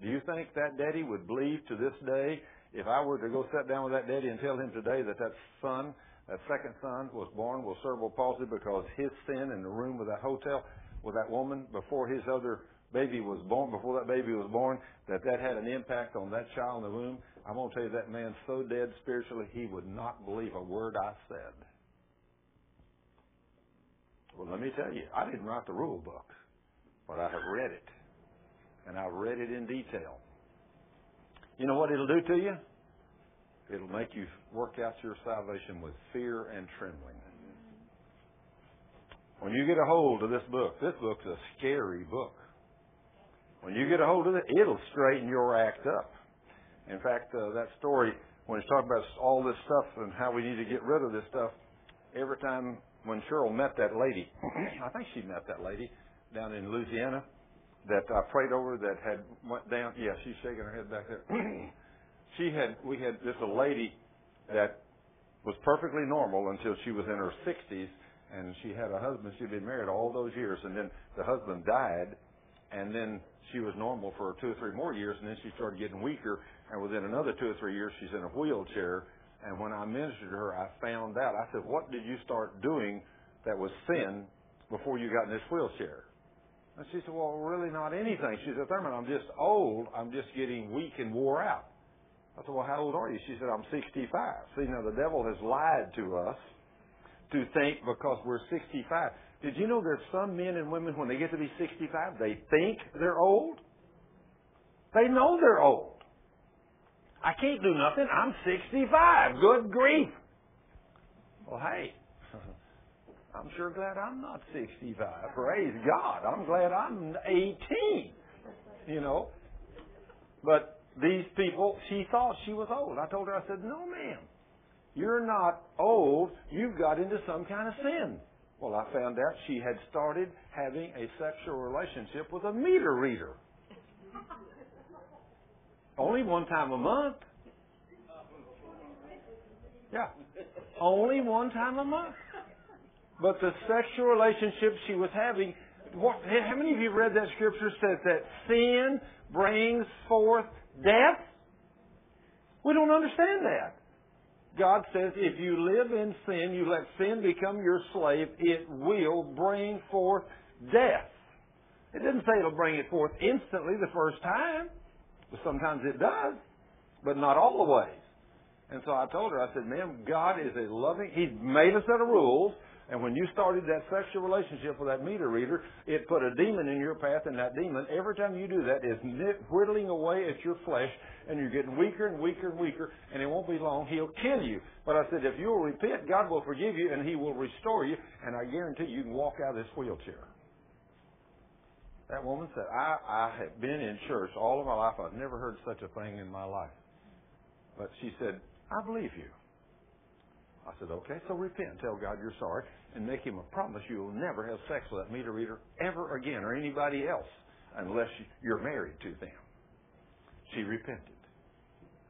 Do you think that daddy would believe to this day, if I were to go sit down with that daddy and tell him today that son, that second son, was born with cerebral palsy because his sin in the room with that hotel, with that woman, before his other baby was born, before that baby was born, that had an impact on that child in the womb? I'm going to tell you, that man's so dead spiritually, he would not believe a word I said. Well, let me tell you, I didn't write the rule book, but I have read it, and I've read it in detail. You know what it'll do to you? It'll make you work out your salvation with fear and trembling. When you get a hold of this book's a scary book. When you get a hold of it, it'll straighten your act up. In fact, that story, when it's talking about all this stuff and how we need to get rid of this stuff, every time when Cheryl met that lady, I think she met that lady down in Louisiana that I prayed over that had went down. Yeah, she's shaking her head back there. We had just a lady that was perfectly normal until she was in her 60s, and she had a husband. She'd been married all those years, and then the husband died, and then she was normal for 2 or 3 more years, and then she started getting weaker, and within another 2 or 3 years, she's in a wheelchair. And when I ministered to her, I found out. I said, what did you start doing that was sin before you got in this wheelchair? And she said, well, really not anything. She said, Thurman, I'm just old. I'm just getting weak and wore out. I said, well, how old are you? She said, I'm 65. See, now the devil has lied to us to think because we're 65. Did you know there's some men and women, when they get to be 65, they think they're old? They know they're old. I can't do nothing. I'm 65. Good grief. Well, hey, I'm sure glad I'm not 65. Praise God. I'm glad I'm 18, you know. But these people, she thought she was old. I told her, I said, no, ma'am, you're not old. You've got into some kind of sin. Well, I found out she had started having a sexual relationship with a meter reader. Only one time a month. Yeah. Only one time a month. But the sexual relationship she was having, how many of you read that scripture says that sin brings forth death? We don't understand that. God says if you live in sin, you let sin become your slave, it will bring forth death. It doesn't say it'll bring it forth instantly the first time. Well, sometimes it does, but not always. And so I told her, I said, ma'am, God is a loving, He's made a set of rules, and when you started that sexual relationship with that meter reader, it put a demon in your path, and that demon, every time you do that, is whittling away at your flesh, and you're getting weaker and weaker and weaker, and it won't be long, he'll kill you. But I said, if you'll repent, God will forgive you, and He will restore you, and I guarantee you can walk out of this wheelchair. That woman said, I have been in church all of my life. I've never heard such a thing in my life. But she said, I believe you. I said, okay, so repent. Tell God you're sorry and make Him a promise you will never have sex with that meter reader ever again or anybody else unless you're married to them. She repented.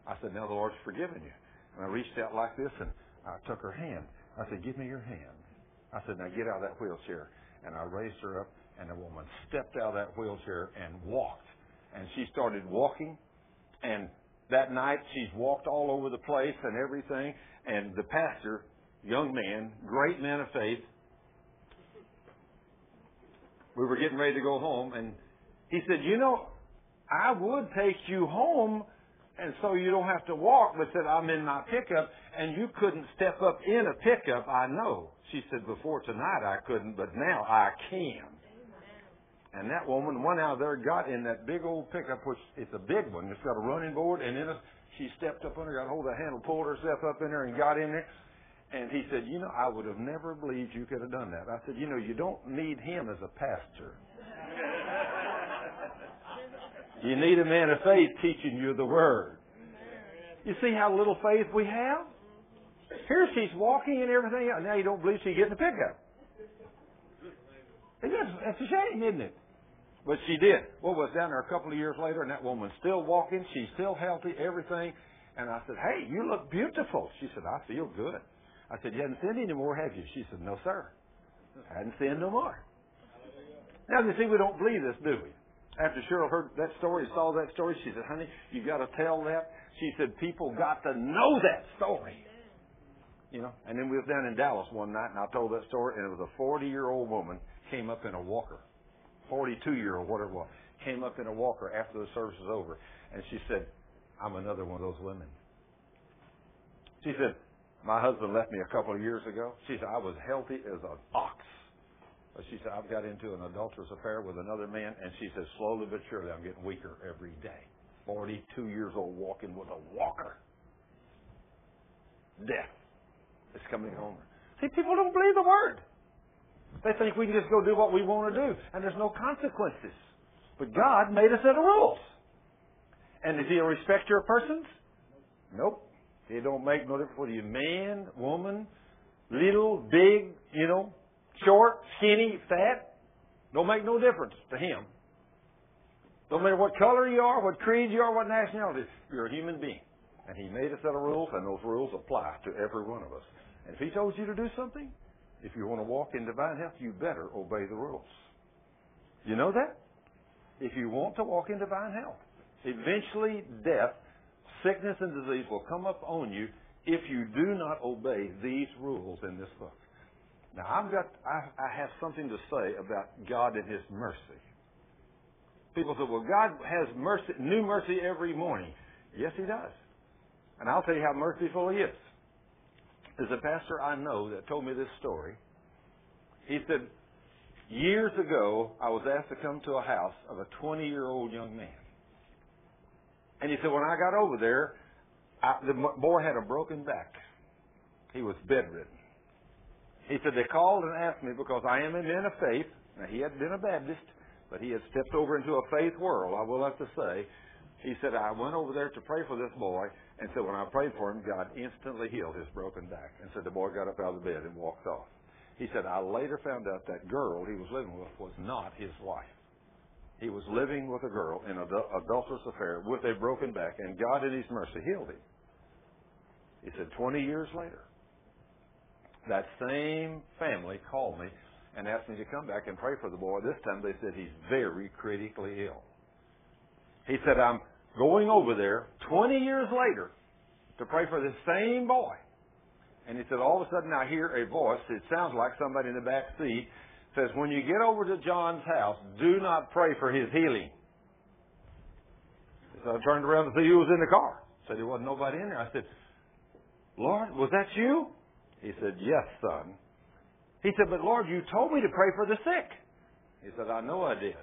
I said, now the Lord's forgiven you. And I reached out like this and I took her hand. I said, give me your hand. I said, now get out of that wheelchair. And I raised her up. And the woman stepped out of that wheelchair and walked. And she started walking. And that night, she's walked all over the place and everything. And the pastor, young man, great man of faith, we were getting ready to go home. And he said, you know, I would take you home and so you don't have to walk. But said, I'm in my pickup, and you couldn't step up in a pickup, I know. She said, before tonight I couldn't, but now I can. And that woman went out of there, got in that big old pickup, which it's a big one. It's got a running board. And then she stepped up under, got hold of the handle, pulled herself up in there and got in there. And he said, you know, I would have never believed you could have done that. I said, you know, you don't need him as a pastor. You need a man of faith teaching you the Word. You see how little faith we have? Here she's walking and everything else. Now you don't believe she gets in the pickup. That's a shame, isn't it? But she did. Well, was down there a couple of years later, and that woman's still walking. She's still healthy, everything. And I said, hey, you look beautiful. She said, I feel good. I said, you haven't sinned anymore, have you? She said, no, sir. I hadn't sinned no more. Now, you see, we don't believe this, do we? After Cheryl heard that story, saw that story, she said, honey, you got to tell that. She said, people got to know that story. You know, and then we was down in Dallas one night, and I told that story, and it was a 40-year-old woman. Came up in a walker, 42-year-old, whatever it was, came up in a walker after the service was over. And she said, I'm another one of those women. She said, my husband left me a couple of years ago. She said, I was healthy as an ox. She said, I've got into an adulterous affair with another man. And she said, slowly but surely, I'm getting weaker every day. 42 years old, walking with a walker. Death is coming home. See, people don't believe the word. They think we can just go do what we want to do, and there's no consequences. But God made a set of rules. And is He a respecter of persons? Nope. It don't make no difference whether you're man, woman, little, big, you know, short, skinny, fat. Don't make no difference to Him. Don't matter what color you are, what creed you are, what nationality. You're a human being. And He made a set of rules, and those rules apply to every one of us. And if He told you to do something, if you want to walk in divine health, you better obey the rules. You know that? If you want to walk in divine health, eventually death, sickness, and disease will come up on you if you do not obey these rules in this book. Now, I have something to say about God and His mercy. People say, well, God has mercy, new mercy every morning. Yes, He does. And I'll tell you how merciful He is. There's a pastor I know that told me this story. He said, years ago, I was asked to come to a house of a 20-year-old young man. And he said, when I got over there, the boy had a broken back. He was bedridden. He said, they called and asked me because I am a man of faith. Now, he had been a Baptist, but he had stepped over into a faith world, I will have to say. He said, I went over there to pray for this boy. And so when I prayed for him, God instantly healed his broken back. And so the boy got up out of the bed and walked off. He said, I later found out that girl he was living with was not his wife. He was living with a girl in an adulterous affair with a broken back, and God in His mercy healed him. He said, 20 years later, that same family called me and asked me to come back and pray for the boy. This time they said he's very critically ill. He said, I'm going over there 20 years later to pray for the same boy. And he said, all of a sudden I hear a voice. It sounds like somebody in the back seat says, when you get over to John's house, do not pray for his healing. So I turned around to see who was in the car. I said, there wasn't nobody in there. I said, Lord, was that you? He said, yes, son. He said, but Lord, you told me to pray for the sick. He said, I know I did.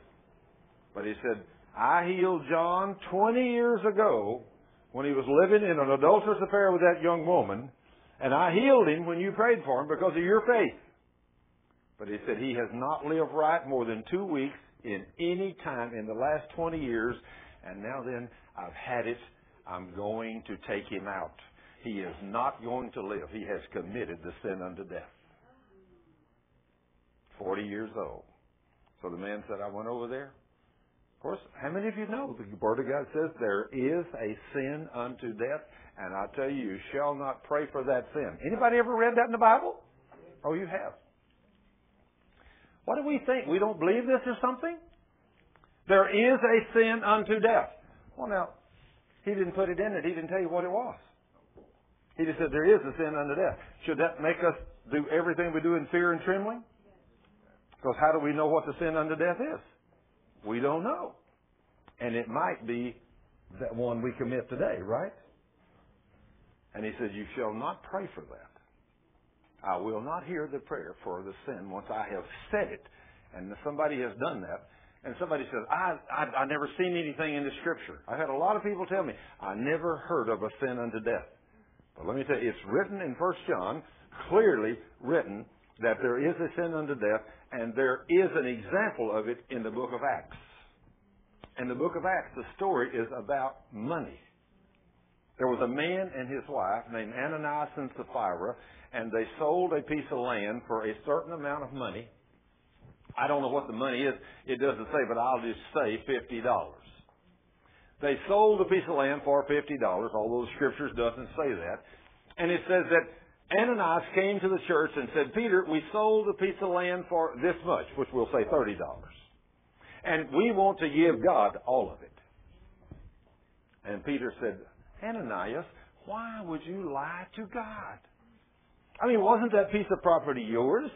But he said, I healed John 20 years ago when he was living in an adulterous affair with that young woman, and I healed him when you prayed for him because of your faith. But he said he has not lived right more than 2 weeks in any time in the last 20 years, and now then I've had it. I'm going to take him out. He is not going to live. He has committed the sin unto death. 40 years old. So the man said, I went over there. Of course, how many of you know the Word of God says there is a sin unto death, and I tell you, you shall not pray for that sin. Anybody ever read that in the Bible? Oh, you have. What do we think? We don't believe this or something? There is a sin unto death. Well, now, he didn't put it in it. He didn't tell you what it was. He just said there is a sin unto death. Should that make us do everything we do in fear and trembling? Because how do we know what the sin unto death is? We don't know. And it might be that one we commit today, right? And he said, you shall not pray for that. I will not hear the prayer for the sin once I have said it. And somebody has done that. And somebody says, I never seen anything in the Scripture. I've had a lot of people tell me, I never heard of a sin unto death. But let me tell you, it's written in 1 John, clearly written, that there is a sin unto death, and there is an example of it in the book of Acts. In the book of Acts, the story is about money. There was a man and his wife named Ananias and Sapphira, and they sold a piece of land for a certain amount of money. I don't know what the money is. It doesn't say, but I'll just say $50. They sold a piece of land for $50, although the Scriptures doesn't say that. And it says that Ananias came to the church and said, Peter, we sold a piece of land for this much, which we'll say $30. And we want to give God all of it. And Peter said, Ananias, why would you lie to God? I mean, wasn't that piece of property yours?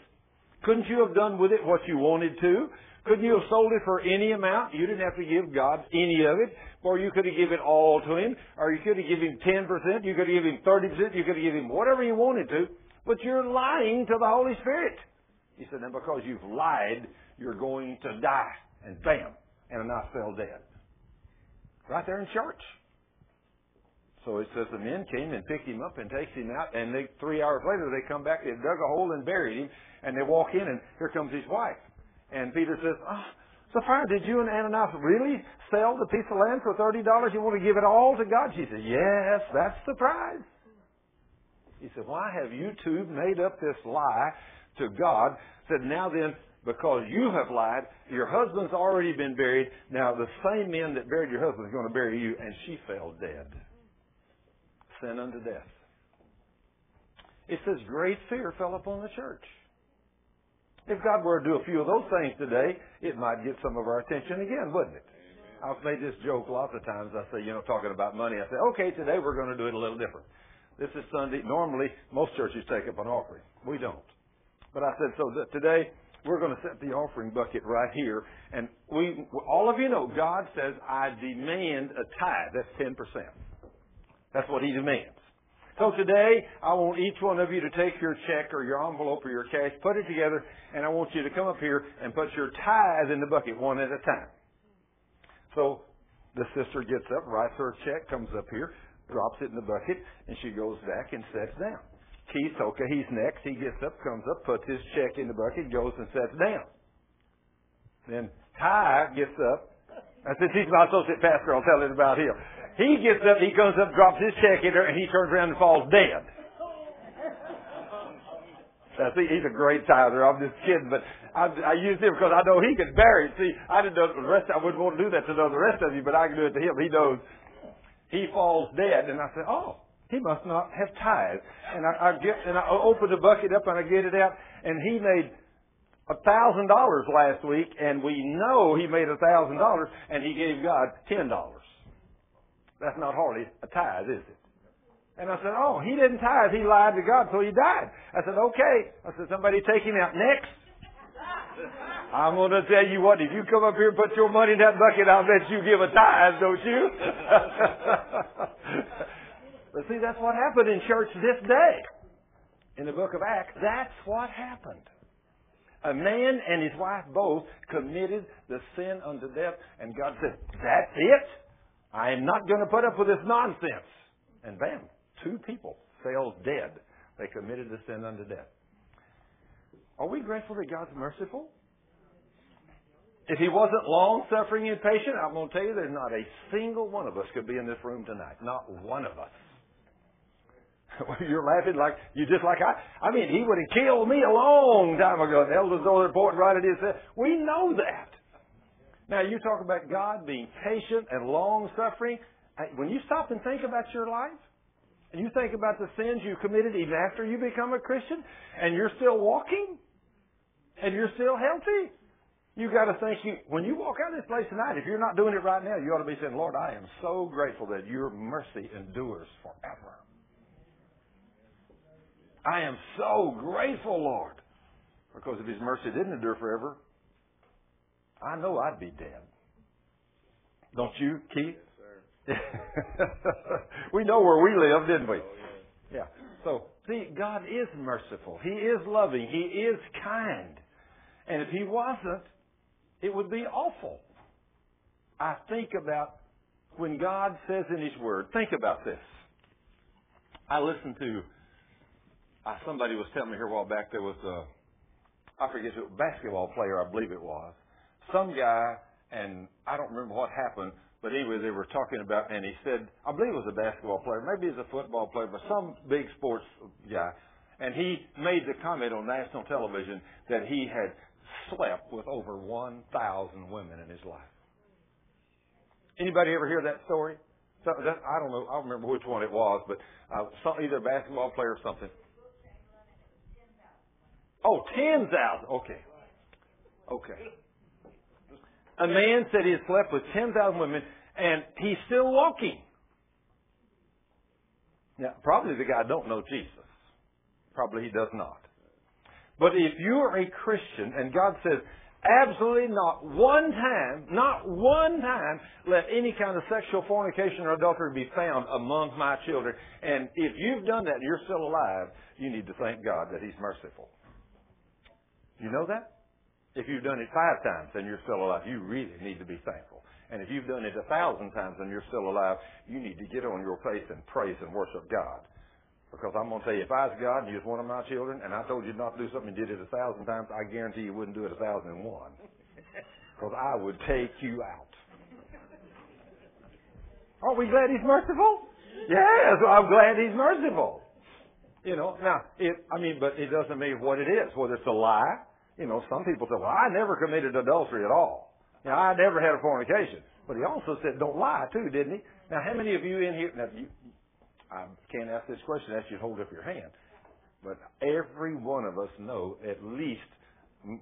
Couldn't you have done with it what you wanted to? Couldn't you have sold it for any amount? You didn't have to give God any of it. Or you could have given it all to Him. Or you could have given Him 10%. You could have given Him 30%. You could have given Him whatever you wanted to. But you're lying to the Holy Spirit. He said, and because you've lied, you're going to die. And bam, Ananias fell dead. Right there in church. So it says the men came and picked him up and takes him out. And 3 hours later, they come back. They dug a hole and buried him. And they walk in, and here comes his wife. And Peter says, Sapphira, did you and Ananias really sell the piece of land for $30? You want to give it all to God? She said, yes, that's the prize. He said, why have you two made up this lie to God? He said, now then, because you have lied, your husband's already been buried. Now the same men that buried your husband is going to bury you. And she fell dead. Sin unto death. It says great fear fell upon the church. If God were to do a few of those things today, it might get some of our attention again, wouldn't it? Amen. I've made this joke lots of times. I say, talking about money, I say, okay, today we're going to do it a little different. This is Sunday. Normally, most churches take up an offering. We don't. But I said, so today we're going to set the offering bucket right here. And all of you know, God says, I demand a tithe. That's 10%. That's what He demands. So today, I want each one of you to take your check or your envelope or your cash, put it together, and I want you to come up here and put your tithe in the bucket one at a time. So the sister gets up, writes her check, comes up here, drops it in the bucket, and she goes back and sets down. Keith, okay, he's next. He gets up, comes up, puts his check in the bucket, goes and sets down. Then Ty gets up. And since he's my associate pastor, I'll tell him about him. He gets up, he comes up, drops his check in there, and he turns around and falls dead. Now, see, he's a great tither. I'm just kidding, but I used him because I know he can bury it. See, I didn't know the rest. I wouldn't want to do that to know the rest of you, but I can do it to him. He knows. He falls dead, and I said, oh, he must not have tithe. And I open the bucket up and I get it out, and he made $1,000 last week, and we know he made $1,000, and he gave God $10. That's not hardly a tithe, is it? And I said, oh, he didn't tithe. He lied to God, so he died. I said, okay. I said, somebody take him out. Next. I'm going to tell you what, if you come up here and put your money in that bucket, I'll bet you give a tithe, don't you? But see, that's what happened in church this day. In the book of Acts, that's what happened. A man and his wife both committed the sin unto death, and God said, that's it? I am not going to put up with this nonsense. And bam, two people fell dead. They committed the sin unto death. Are we grateful that God's merciful? If He wasn't long-suffering and patient, I'm going to tell you there's not a single one of us could be in this room tonight. Not one of us. You're laughing like you just like I. I mean, He would have killed me a long time ago. The elders are reporting right at His head. We know that. Now, you talk about God being patient and long-suffering. When you stop and think about your life, and you think about the sins you committed even after you become a Christian, and you're still walking, and you're still healthy, you got to think, when you walk out of this place tonight, if you're not doing it right now, you ought to be saying, Lord, I am so grateful that your mercy endures forever. I am so grateful, Lord, because if His mercy didn't endure forever, I know I'd be dead. Don't you, Keith? Yes, sir. We know where we live, didn't we? Oh, yeah. So, see, God is merciful. He is loving. He is kind. And if He wasn't, it would be awful. I think about when God says in His Word, think about this. I listened to, somebody was telling me here a while back, there was a, I forget, a basketball player, I believe it was. Some guy, and I don't remember what happened, but anyway, they were talking about, and he said, I believe it was a basketball player, maybe it was a football player, but some big sports guy, and he made the comment on national television that he had slept with over 1,000 women in his life. Anybody ever hear that story? I don't know, I don't remember which one it was, but either a basketball player or something. Oh, 10,000. Okay. Okay. A man said he had slept with 10,000 women, and he's still walking. Now, probably the guy don't know Jesus. Probably he does not. But if you are a Christian, and God says, absolutely not one time, let any kind of sexual fornication or adultery be found among my children. And if you've done that and you're still alive, you need to thank God that He's merciful. You know that? If you've done it 5 times and you're still alive, you really need to be thankful. And if you've done it 1,000 times and you're still alive, you need to get on your face and praise and worship God. Because I'm going to tell you, if I was God and you was one of my children and I told you not to do something and did it 1,000 times, I guarantee you wouldn't do it 1,001. Because I would take you out. Aren't we glad He's merciful? Yes, I'm glad He's merciful. You know, now, but it doesn't mean what it is, whether it's a lie. You know, some people say, well, I never committed adultery at all. Now, I never had a fornication. But He also said, don't lie too, didn't He? Now, how many of you in here, I can't ask this question, ask you to hold up your hand. But every one of us know at least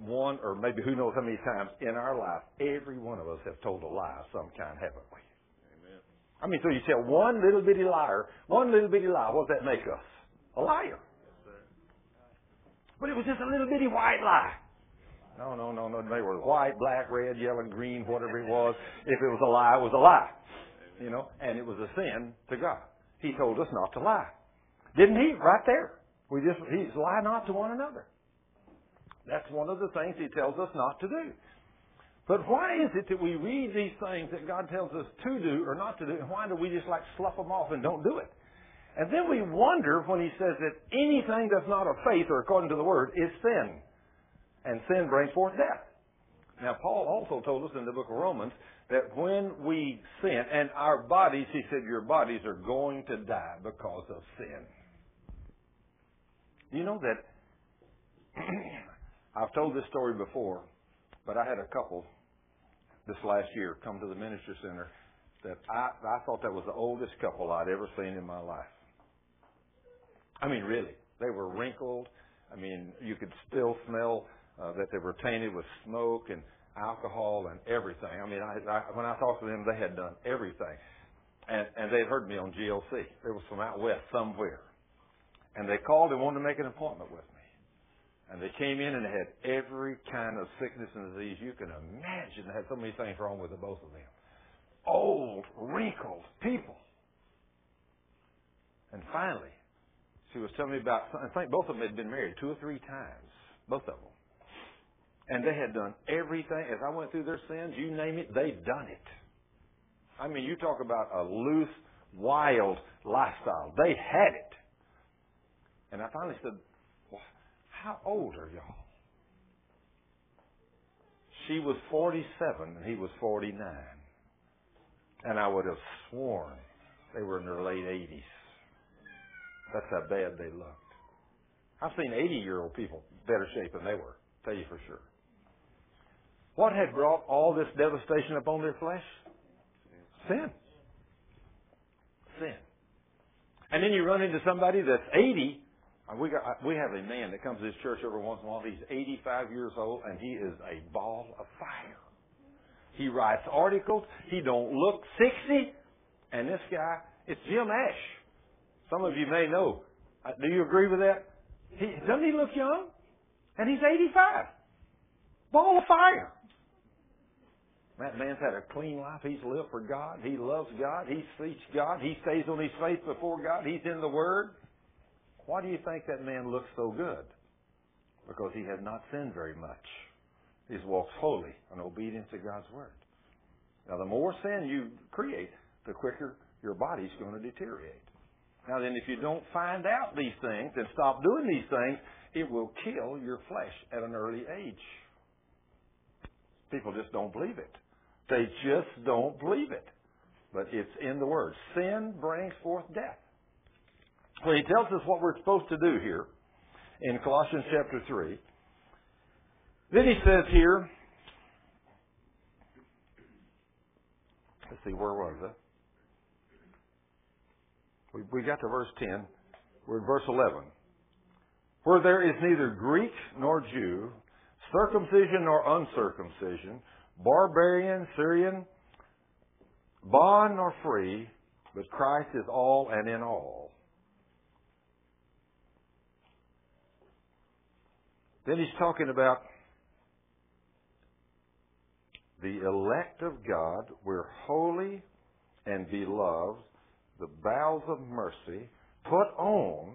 one or maybe who knows how many times in our life, every one of us have told a lie of some kind, haven't we? Amen. So you tell one little bitty lie, what does that make us? A liar. But it was just a little bitty white lie. No. They were white, black, red, yellow, green, whatever it was. If it was a lie, it was a lie. You know, and it was a sin to God. He told us not to lie. Didn't He? Right there. He's lie not to one another. That's one of the things He tells us not to do. But why is it that we read these things that God tells us to do or not to do, and why do we just like slough them off and don't do it? And then we wonder when He says that anything that's not of faith or according to the Word is sin. And sin brings forth death. Now, Paul also told us in the book of Romans that when we sin, and our bodies, he said, your bodies are going to die because of sin. You know that I've told this story before, but I had a couple this last year come to the ministry center that I thought that was the oldest couple I'd ever seen in my life. Really. They were wrinkled. You could still smell that they were tainted with smoke and alcohol and everything. When I talked to them, they had done everything. And they'd heard me on GLC. They were from out west somewhere. And they called and wanted to make an appointment with me. And they came in and they had every kind of sickness and disease you can imagine. They had so many things wrong with the both of them. Old, wrinkled people. And finally, she was telling me about, I think both of them had been married 2 or 3 times. Both of them. And they had done everything. As I went through their sins, you name it, they'd done it. You talk about a loose, wild lifestyle. They had it. And I finally said, well, how old are y'all? She was 47 and he was 49. And I would have sworn they were in their late 80s. That's how bad they looked. I've seen 80-year-old people better shape than they were, tell you for sure. What had brought all this devastation upon their flesh? Sin. And then you run into somebody that's 80. We have a man that comes to this church every once in a while. He's 85 years old, and he is a ball of fire. He writes articles. He don't look 60. And this guy, it's Jim Ash. Some of you may know. Do you agree with that? Doesn't he look young? And he's 85. Ball of fire. That man's had a clean life. He's lived for God. He loves God. He seeks God. He stays on his face before God. He's in the Word. Why do you think that man looks so good? Because he has not sinned very much. He's walked holy and obedient to God's Word. Now, the more sin you create, the quicker your body's going to deteriorate. Now then, if you don't find out these things and stop doing these things, it will kill your flesh at an early age. People just don't believe it. They just don't believe it. But it's in the Word. Sin brings forth death. Well, He tells us what we're supposed to do here in Colossians chapter 3. Then He says here, let's see, where was it? We got to verse 10. We're in verse 11. Where there is neither Greek nor Jew, circumcision nor uncircumcision, barbarian, Syrian, bond nor free, but Christ is all and in all. Then He's talking about the elect of God. We're holy and beloved. The bowels of mercy. Put on.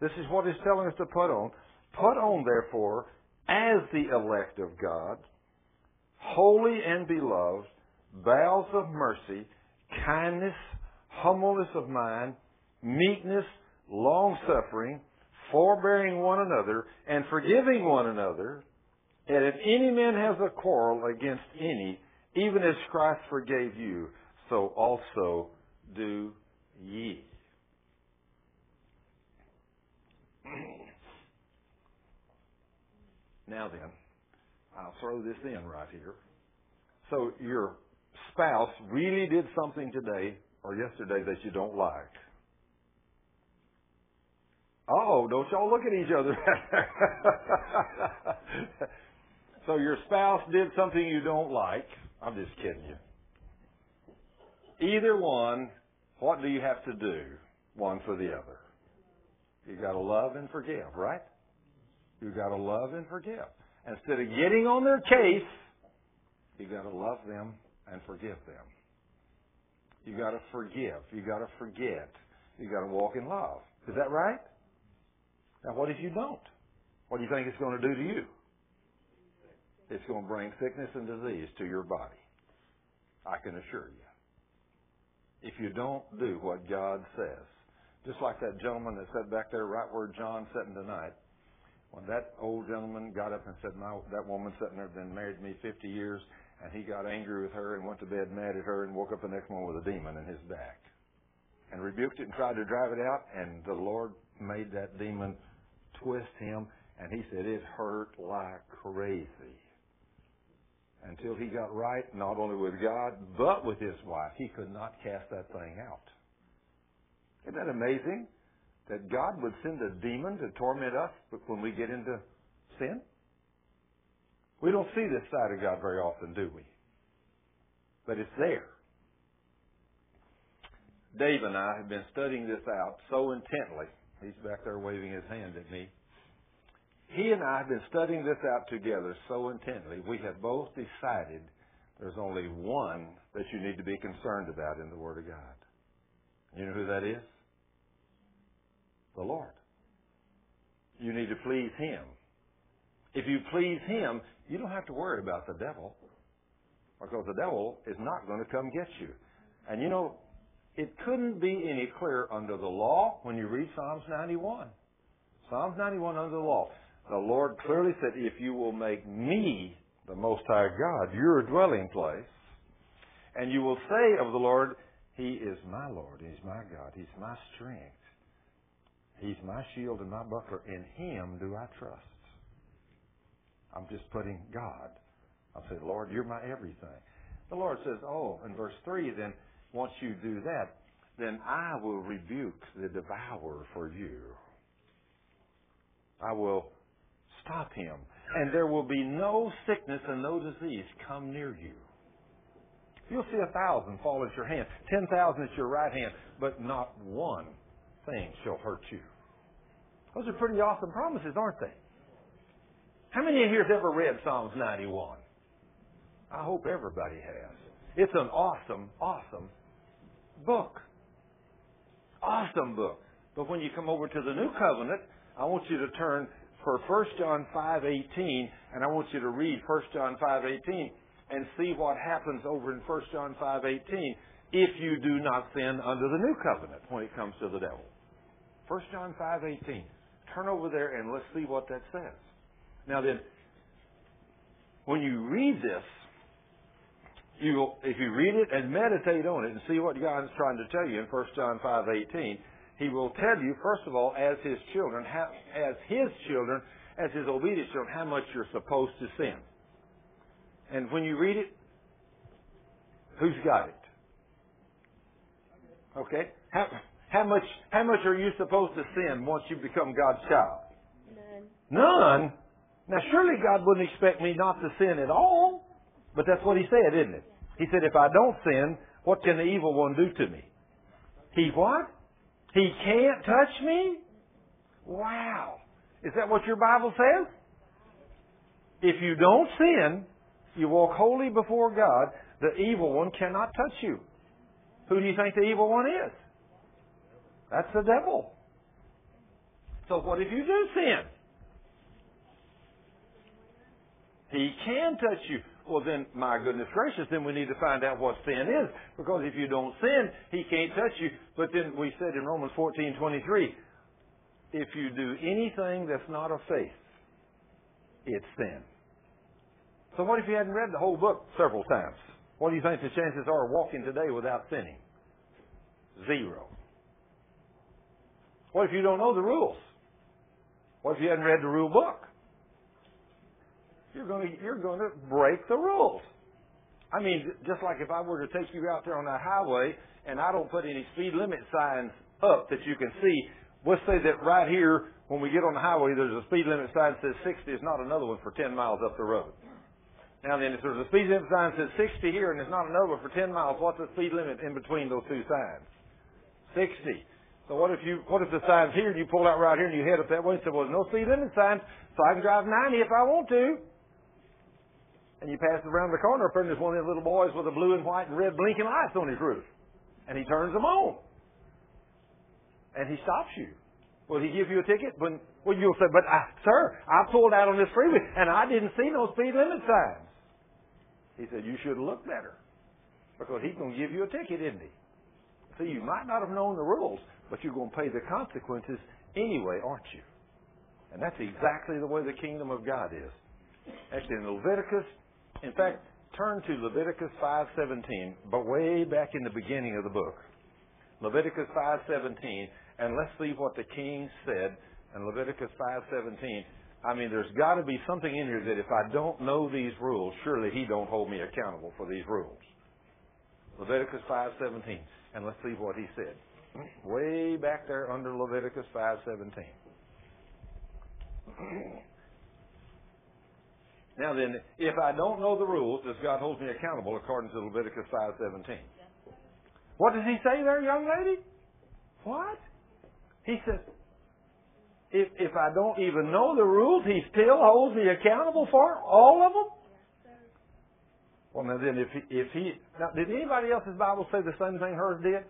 This is what He's telling us to put on. Put on, therefore, as the elect of God, holy and beloved, bowels of mercy, kindness, humbleness of mind, meekness, long-suffering, forbearing one another, and forgiving one another. And if any man has a quarrel against any, even as Christ forgave you, so also do ye. Now then, I'll throw this in right here. So your spouse really did something today or yesterday that you don't like. Oh, don't y'all look at each other. So your spouse did something you don't like. I'm just kidding you. Either one, what do you have to do one for the other? You've got to love and forgive, right? You've got to love and forgive. Instead of getting on their case, you've got to love them and forgive them. You've got to forgive. You've got to forget. You've got to walk in love. Is that right? Now, what if you don't? What do you think it's going to do to you? It's going to bring sickness and disease to your body. I can assure you. If you don't do what God says, just like that gentleman that sat back there right where John's sitting tonight, when that old gentleman got up and said, that woman sitting there has been married to me 50 years, and he got angry with her and went to bed mad at her and woke up the next morning with a demon in his back. And rebuked it and tried to drive it out, and the Lord made that demon twist him, and he said it hurt like crazy. Until he got right, not only with God, but with his wife, he could not cast that thing out. Isn't that amazing that God would send a demon to torment us when we get into sin? We don't see this side of God very often, do we? But it's there. Dave and I have been studying this out so intently. He's back there waving his hand at me. He and I have been studying this out together so intently, we have both decided there's only one that you need to be concerned about in the Word of God. You know who that is? The Lord. You need to please Him. If you please Him, you don't have to worry about the devil, because the devil is not going to come get you. And you know, it couldn't be any clearer under the law when you read Psalms 91. Psalms 91 under the law. The Lord clearly said, if you will make me, the Most High God, your dwelling place, and you will say of the Lord, He is my Lord, He's my God, He's my strength, He's my shield and my buckler, in Him do I trust. I'm just putting God. I say, Lord, you're my everything. The Lord says, oh, in verse 3, then, once you do that, then I will rebuke the devourer for you. I will stop him, and there will be no sickness and no disease come near you. You'll see 1,000 fall at your hand, 10,000 at your right hand, but not one thing shall hurt you. Those are pretty awesome promises, aren't they? How many of you have ever read Psalms 91? I hope everybody has. It's an awesome, awesome book. Awesome book. But when you come over to the New Covenant, I want you to turn for 1 John 5:18, and I want you to read 1 John 5:18 and see what happens over in 1 John 5:18 if you do not sin under the New Covenant when it comes to the devil. 1 John 5:18. Turn over there and let's see what that says. Now then, when you read this, if you read it and meditate on it and see what God is trying to tell you in 1 John 5:18, He will tell you, first of all, as His children, as His obedient children, how much you're supposed to sin. And when you read it, who's got it? Okay? How much are you supposed to sin once you become God's child? None? Now, surely God wouldn't expect me not to sin at all. But that's what he said, isn't it? He said, if I don't sin, what can the evil one do to me? He what? He can't touch me? Wow. Is that what your Bible says? If you don't sin, you walk holy before God, the evil one cannot touch you. Who do you think the evil one is? That's the devil. So what if you do sin? He can touch you. Well, then, my goodness gracious, then we need to find out what sin is. Because if you don't sin, He can't touch you. But then we said in Romans 14:23, if you do anything that's not of faith, it's sin. So what if you hadn't read the whole book several times? What do you think the chances are of walking today without sinning? 0. What if you don't know the rules? What if you hadn't read the rule book? You're going to break the rules. I mean, just like if I were to take you out there on a highway and I don't put any speed limit signs up that you can see. Let's say that right here, when we get on the highway, there's a speed limit sign that says 60. It's not another one for 10 miles up the road. Now then, if there's a speed limit sign that says 60 here and it's not another one for 10 miles, what's the speed limit in between those two signs? 60. So what if the sign's here and you pull out right here and you head up that way and say, well, there's no speed limit signs, so I can drive 90 if I want to. And you pass around the corner up there and there's one of these little boys with a blue and white and red blinking lights on his roof. And he turns them on. And he stops you. Will he give you a ticket? Well, you'll say, but sir, I pulled out on this freeway and I didn't see no speed limit signs. He said, you should look better. Because he's going to give you a ticket, isn't he? See, you might not have known the rules, but you're going to pay the consequences anyway, aren't you? And that's exactly the way the kingdom of God is. Actually, in Leviticus, in fact, turn to Leviticus 5:17, but way back in the beginning of the book. Leviticus 5:17, and let's see what the king said in Leviticus 5:17. I mean, there's got to be something in here that if I don't know these rules, surely he don't hold me accountable for these rules. Leviticus 5:17, and let's see what he said. Way back there under Leviticus 5:17. Now then, if I don't know the rules, does God hold me accountable according to Leviticus 5:17? What does he say there, young lady? What? He says, if I don't even know the rules, he still holds me accountable for all of them? Yes, sir. Well, now then, now, did anybody else's Bible say the same thing hers did?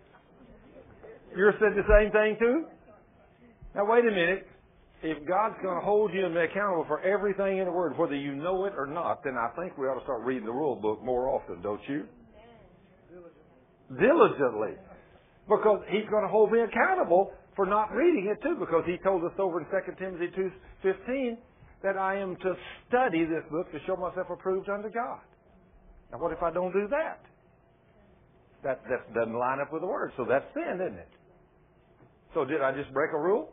Yours said the same thing too? Now, wait a minute. If God's going to hold you accountable for everything in the Word, whether you know it or not, then I think we ought to start reading the rule book more often, don't you? Diligently, because he's going to hold me accountable for not reading it too, because he told us over in 2 Timothy 2:15 that I am to study this book to show myself approved unto God. Now what if I don't do that? That doesn't line up with the Word, so that's sin, isn't it? So did I just break a rule?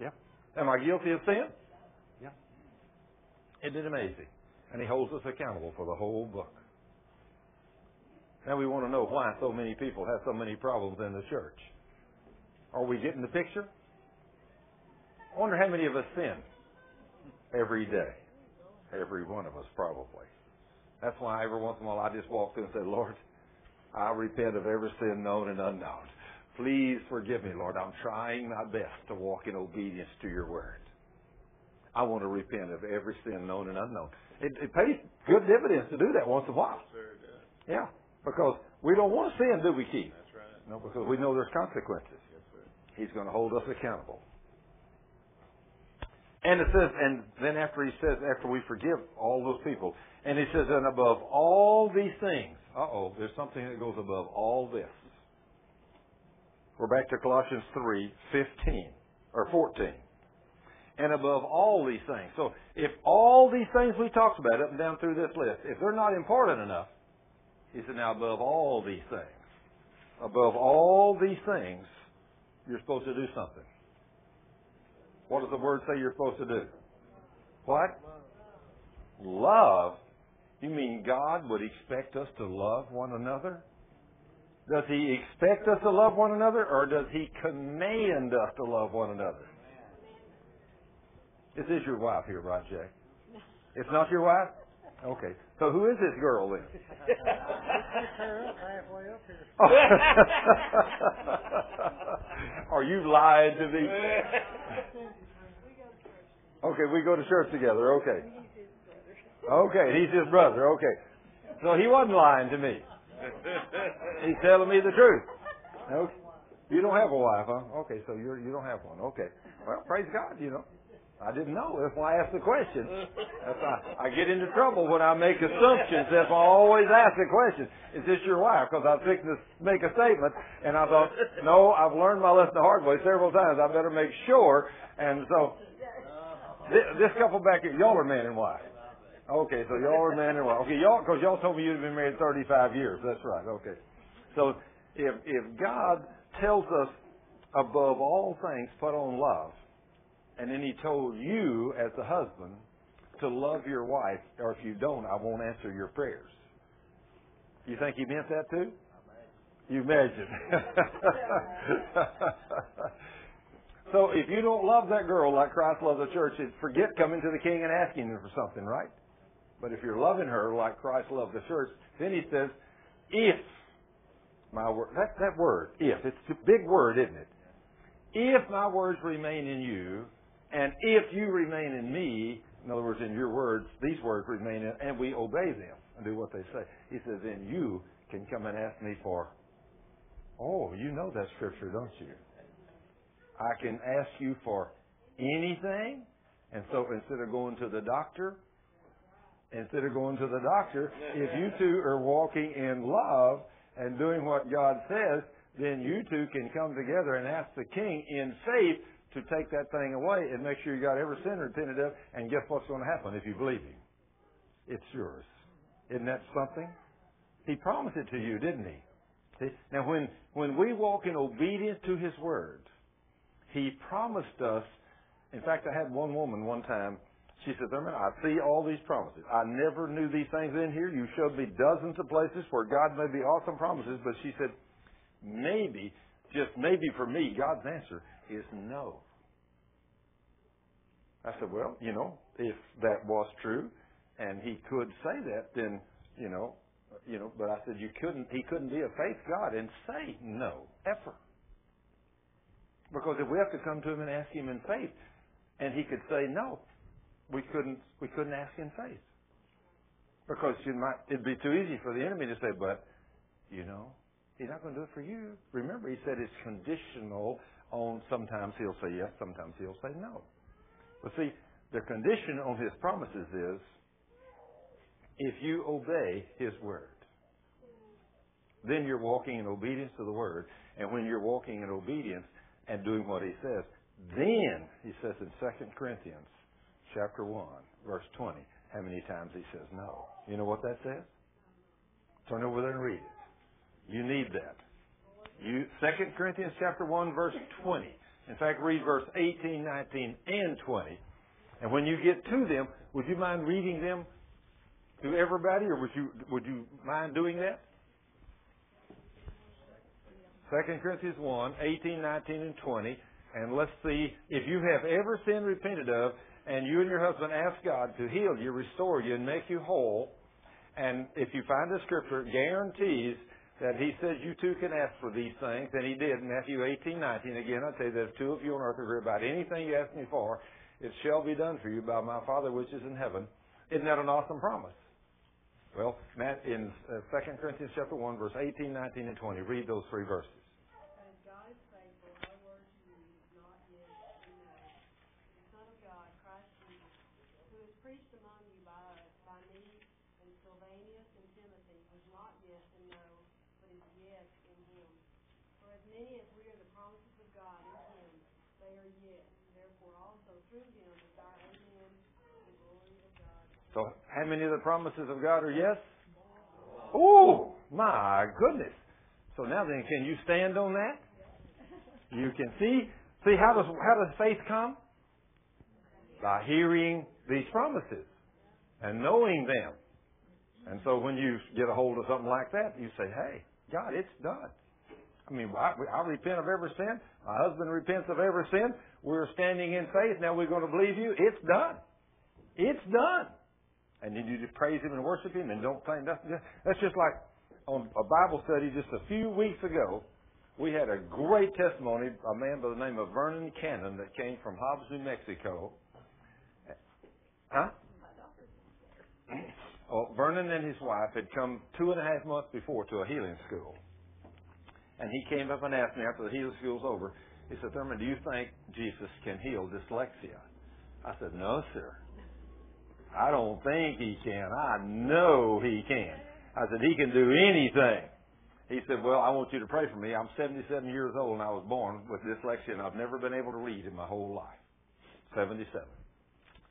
Yeah. Am I guilty of sin? Yeah. Isn't it amazing? And he holds us accountable for the whole book. Now we want to know why so many people have so many problems in the church. Are we getting the picture? I wonder how many of us sin every day. Every one of us probably. That's why every once in a while I just walk through and say, Lord, I repent of every sin known and unknown. Please forgive me, Lord. I'm trying my best to walk in obedience to your word. I want to repent of every sin known and unknown. It pays good dividends to do that once in a while. Yeah. Because we don't want to sin, do we, Keith? That's right. No, because we know there's consequences. Yes, sir. He's going to hold us accountable. And it says, and then after we forgive all those people, and he says, and above all these things, there's something that goes above all this. We're back to Colossians 3:15 or 14. And above all these things. So if all these things we talked about up and down through this list, if they're not important enough, he said, now above all these things, you're supposed to do something. What does the Word say you're supposed to do? What? Love. You mean God would expect us to love one another? Does he expect us to love one another, or does he command us to love one another? This is your wife here, right, Jay? It's not your wife? Okay. So who is this girl then? Halfway up here. Are you lying to me? Okay, we go to church together. Okay. Okay, he's his brother. Okay. So he wasn't lying to me. He's telling me the truth. Okay. You don't have a wife, huh? Okay, so you don't have one. Okay. Well, praise God, I didn't know. That's why I asked the question. I get into trouble when I make assumptions. That's why I always ask the question. Is this your wife? Because I was fixing to make a statement, and I thought, no, I've learned my lesson the hard way several times. I better make sure. And so this couple back here, y'all are man and wife. Okay, so y'all are man and wife. Okay, y'all, because y'all told me you'd been married 35 years. That's right. Okay. So if God tells us above all things, put on love, and then he told you as the husband to love your wife, or if you don't, I won't answer your prayers. You think he meant that too? You imagine. So if you don't love that girl like Christ loved the church, forget coming to the king and asking him for something, right? But if you're loving her like Christ loved the church, then he says, if my word, that word, if, it's a big word, isn't it? If my words remain in you, and if you remain in me, in other words, in your words, these words remain in, and we obey them and do what they say. He says, then you can come and ask me for, oh, you know that scripture, don't you? I can ask you for anything. And so instead of going to the doctor, if you two are walking in love and doing what God says, then you two can come together and ask the king in faith to take that thing away and make sure you got every sin repented of. And guess what's going to happen if you believe him? It's yours. Isn't that something? He promised it to you, didn't he? See? Now, when we walk in obedience to his word, he promised us. In fact, I had one woman one time. She said, I see all these promises. I never knew these things in here. You showed me dozens of places where God made the awesome promises. But she said, maybe, just maybe for me, God's answer is no. I said, well, if that was true and he could say that, then, but I said, he couldn't be a faith God and say no, ever. Because if we have to come to him and ask him in faith and he could say no, we couldn't ask in faith. Because it'd be too easy for the enemy to say, but, he's not going to do it for you. Remember, he said it's conditional on sometimes he'll say yes, sometimes he'll say no. But see, the condition on his promises is if you obey his word. Then you're walking in obedience to the word. And when you're walking in obedience and doing what he says, then he says in 2 Corinthians chapter 1, verse 20, how many times he says no. You know what that says? Turn over there and read it. You need that. 2 Corinthians chapter 1, verse 20. In fact, read verse 18, 19, and 20. And when you get to them, would you mind reading them to everybody, or would you mind doing that? 2 Corinthians 1, 18, 19, and 20. And let's see, if you have ever sin repented of, and you and your husband ask God to heal you, restore you, and make you whole, and if you find the scripture, it guarantees that he says you two can ask for these things, and he did. Matthew 18, 19, again, I tell you that if two of you on earth agree about anything you ask me for, it shall be done for you by my Father which is in heaven. Isn't that an awesome promise? Well, Matt, in 2 Corinthians chapter 1, verse 18, 19, and 20, read those three verses. And God is faithful, my word to you is not yes and no. The Son of God, Christ Jesus, who is preached among you by us, by me and Sylvanus and Timothy, was not yes and no. Yes in him. For as many as we are the promises of God in him, they are yes. Therefore also through him is our amen and the glory of God. So how many of the promises of God are yes? Oh, my goodness. So now then, can you stand on that? You can see how does faith come? By hearing these promises and knowing them. And so when you get a hold of something like that, you say, hey, God, it's done. I repent of every sin. My husband repents of every sin. We're standing in faith. Now we're going to believe you. It's done. It's done. And then you just praise him and worship him and don't think nothing. That's just like on a Bible study just a few weeks ago, we had a great testimony, a man by the name of Vernon Cannon that came from Hobbs, New Mexico. Huh? Well, Vernon and his wife had come 2.5 months before to a healing school. And he came up and asked me after the healing school was over, he said, Thurman, do you think Jesus can heal dyslexia? I said, no, sir. I don't think he can. I know he can. I said, he can do anything. He said, well, I want you to pray for me. I'm 77 years old, and I was born with dyslexia, and I've never been able to read in my whole life. 77.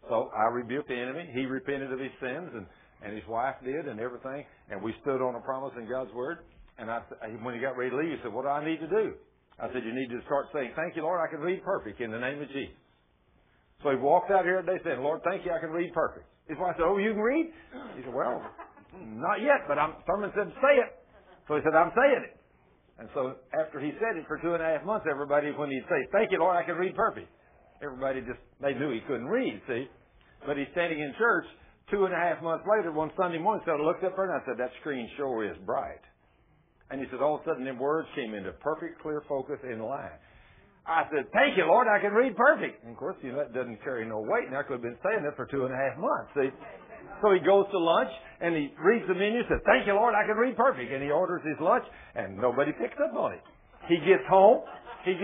So I rebuked the enemy. He repented of his sins, and his wife did, and everything. And we stood on a promise in God's Word. And when he got ready to leave, he said, what do I need to do? I said, you need to start saying, thank you, Lord, I can read perfect in the name of Jesus. So he walked out here today saying, Lord, thank you, I can read perfect. His wife said, oh, you can read? He said, well, not yet, but someone said, say it. So he said, I'm saying it. And so after he said it for 2.5 months, everybody, when he'd say, thank you, Lord, I can read perfect, everybody just, they knew he couldn't read, see. But he's standing in church 2.5 months later, one Sunday morning, so I looked up there and I said, that screen sure is bright. And he said, all of a sudden, them words came into perfect, clear focus in line. I said, thank you, Lord, I can read perfect. And, of course, you know, that doesn't carry no weight, and I could have been saying that for 2.5 months, see. So he goes to lunch, and he reads the menu, says, thank you, Lord, I can read perfect. And he orders his lunch, and nobody picks up on it. He gets home, and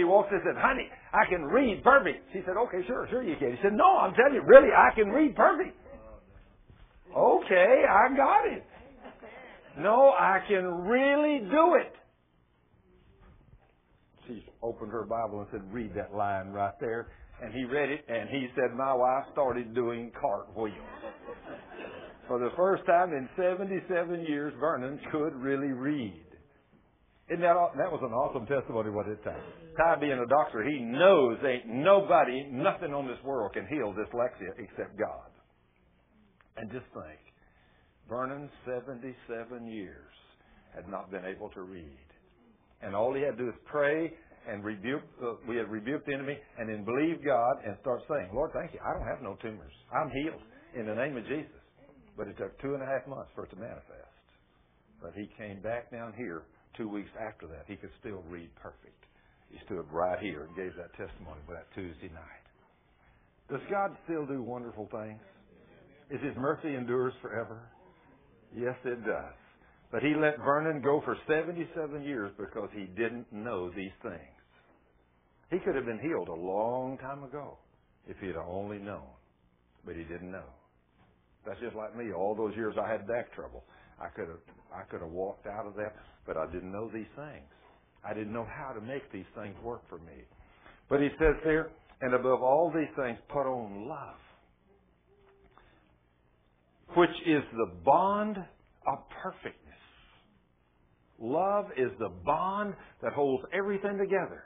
he walks in and says, honey, I can read perfect. She said, okay, sure you can. He said, no, I'm telling you, really, I can read perfect. Okay, I got it. No, I can really do it. She opened her Bible and said, read that line right there. And he read it, and he said, my wife started doing cartwheels. For the first time in 77 years, Vernon could really read. Isn't that awesome? That was an awesome testimony at that time. Ty being a doctor, he knows ain't nobody, nothing on this world can heal dyslexia except God. And just think. Vernon, 77 years, had not been able to read. And all he had to do is pray and rebuke. We had rebuked the enemy and then believe God and start saying, Lord, thank you. I don't have no tumors. I'm healed in the name of Jesus. But it took 2.5 months for it to manifest. But he came back down here 2 weeks after that. He could still read perfect. He stood right here and gave that testimony for that Tuesday night. Does God still do wonderful things? Is His mercy endures forever? Yes, it does. But He let Vernon go for 77 years because he didn't know these things. He could have been healed a long time ago if he had only known. But he didn't know. That's just like me. All those years I had back trouble. I could have walked out of that, but I didn't know these things. I didn't know how to make these things work for me. But he says there, and above all these things, put on love, which is the bond of perfectness. Love is the bond that holds everything together.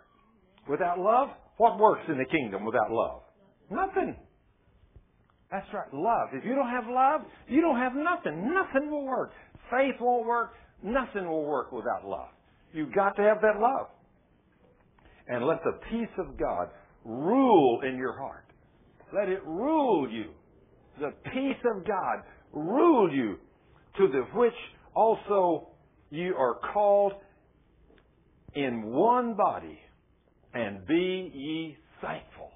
Without love, what works in the kingdom without love? Nothing. That's right, love. If you don't have love, you don't have nothing. Nothing will work. Faith won't work. Nothing will work without love. You've got to have that love. And let the peace of God rule in your heart. Let it rule you. The peace of God rule you, to the which also you are called in one body, and be ye thankful.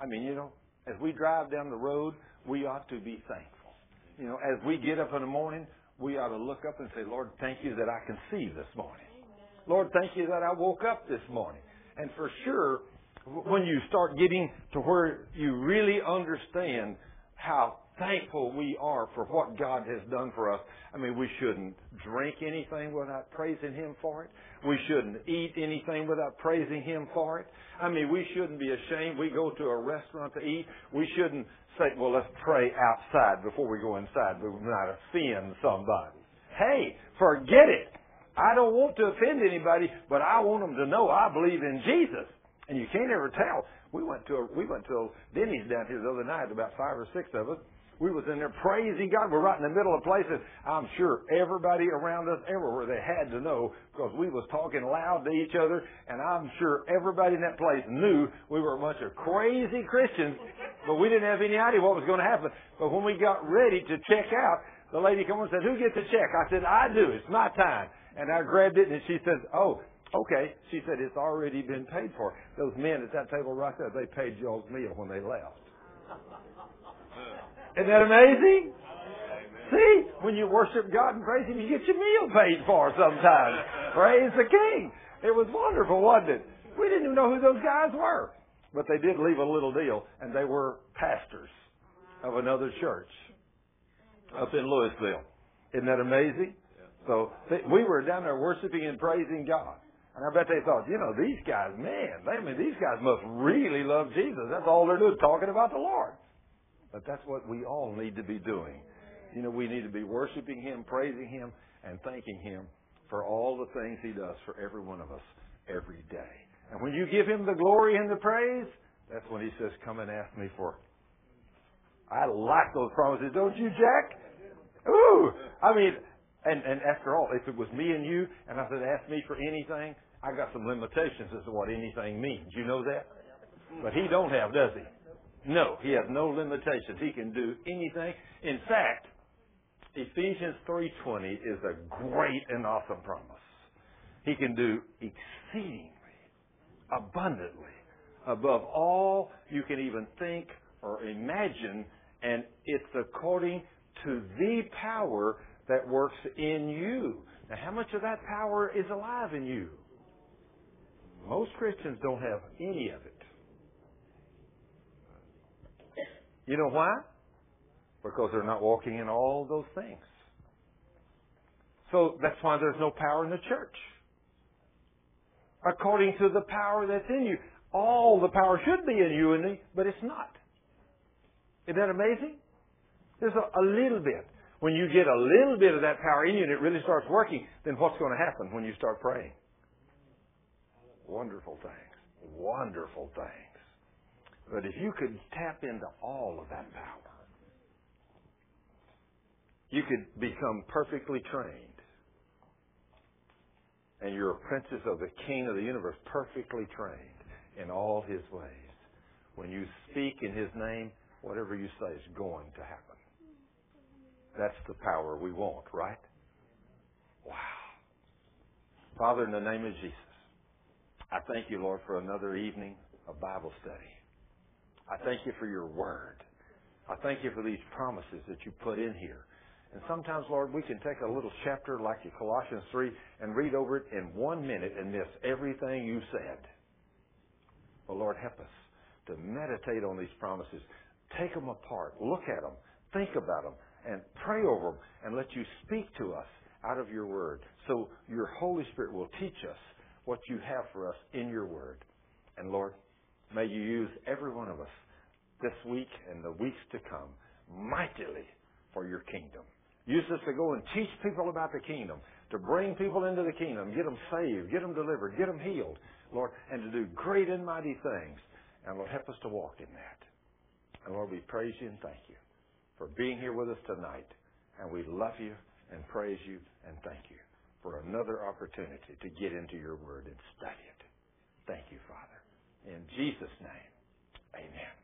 I mean, you know, as we drive down the road, we ought to be thankful. You know, as we get up in the morning, we ought to look up and say, Lord, thank you that I can see this morning. Lord, thank you that I woke up this morning. And for sure, when you start getting to where you really understand how thankful we are for what God has done for us. I mean, we shouldn't drink anything without praising Him for it. We shouldn't eat anything without praising Him for it. I mean, we shouldn't be ashamed. We go to a restaurant to eat. We shouldn't say, well, let's pray outside before we go inside. We might offend somebody. Hey, forget it. I don't want to offend anybody, but I want them to know I believe in Jesus. And you can't ever tell. We went to Denny's down here the other night, about 5 or 6 of us. We was in there praising God. We're right in the middle of places. I'm sure everybody around us, everywhere, they had to know because we was talking loud to each other. And I'm sure everybody in that place knew we were a bunch of crazy Christians, but we didn't have any idea what was going to happen. But when we got ready to check out, the lady came over and said, who gets a check? I said, I do. It's my time. And I grabbed it, and she says, oh, okay, she said, it's already been paid for. Those men at that table right there, they paid y'all's meal when they left. Isn't that amazing? Amen. See, when you worship God and praise Him, you get your meal paid for sometimes. Praise the King. It was wonderful, wasn't it? We didn't even know who those guys were. But they did leave a little deal, and they were pastors of another church up in Louisville. Isn't that amazing? So we were down there worshiping and praising God. And I bet they thought, you know, these guys, man, these guys must really love Jesus. That's all they're doing, talking about the Lord. But that's what we all need to be doing. You know, we need to be worshiping Him, praising Him, and thanking Him for all the things He does for every one of us every day. And when you give Him the glory and the praise, that's when He says, come and ask me for it. I like those promises, don't you, Jack? Ooh! I mean, and after all, if it was me and you, and I said, ask me for anything, I got some limitations as to what anything means. You know that? But He don't have, does He? No, He has no limitations. He can do anything. In fact, Ephesians 3:20 is a great and awesome promise. He can do exceedingly, abundantly, above all you can even think or imagine, and it's according to the power that works in you. Now, how much of that power is alive in you? Most Christians don't have any of it. You know why? Because they're not walking in all those things. So that's why there's no power in the church. According to the power that's in you. All the power should be in you and me, but it's not. Isn't that amazing? There's a little bit. When you get a little bit of that power in you and it really starts working, then what's going to happen when you start praying? Wonderful things. Wonderful things. But if you could tap into all of that power, you could become perfectly trained. And you're apprentice of the King of the universe, perfectly trained in all His ways. When you speak in His name, whatever you say is going to happen. That's the power we want, right? Wow. Father, in the name of Jesus, I thank You, Lord, for another evening of Bible study. I thank You for Your Word. I thank You for these promises that You put in here. And sometimes, Lord, we can take a little chapter like Colossians 3 and read over it in 1 minute and miss everything You said. But, Lord, help us to meditate on these promises. Take them apart. Look at them. Think about them. And pray over them. And let You speak to us out of Your Word. So Your Holy Spirit will teach us what You have for us in Your Word. And, Lord, may You use every one of us this week and the weeks to come mightily for Your kingdom. Use us to go and teach people about the kingdom, to bring people into the kingdom, get them saved, get them delivered, get them healed, Lord, and to do great and mighty things. And, Lord, help us to walk in that. And, Lord, we praise You and thank You for being here with us tonight. And we love You and praise You and thank You for another opportunity to get into Your Word and study it. Thank You, Father. In Jesus' name, amen.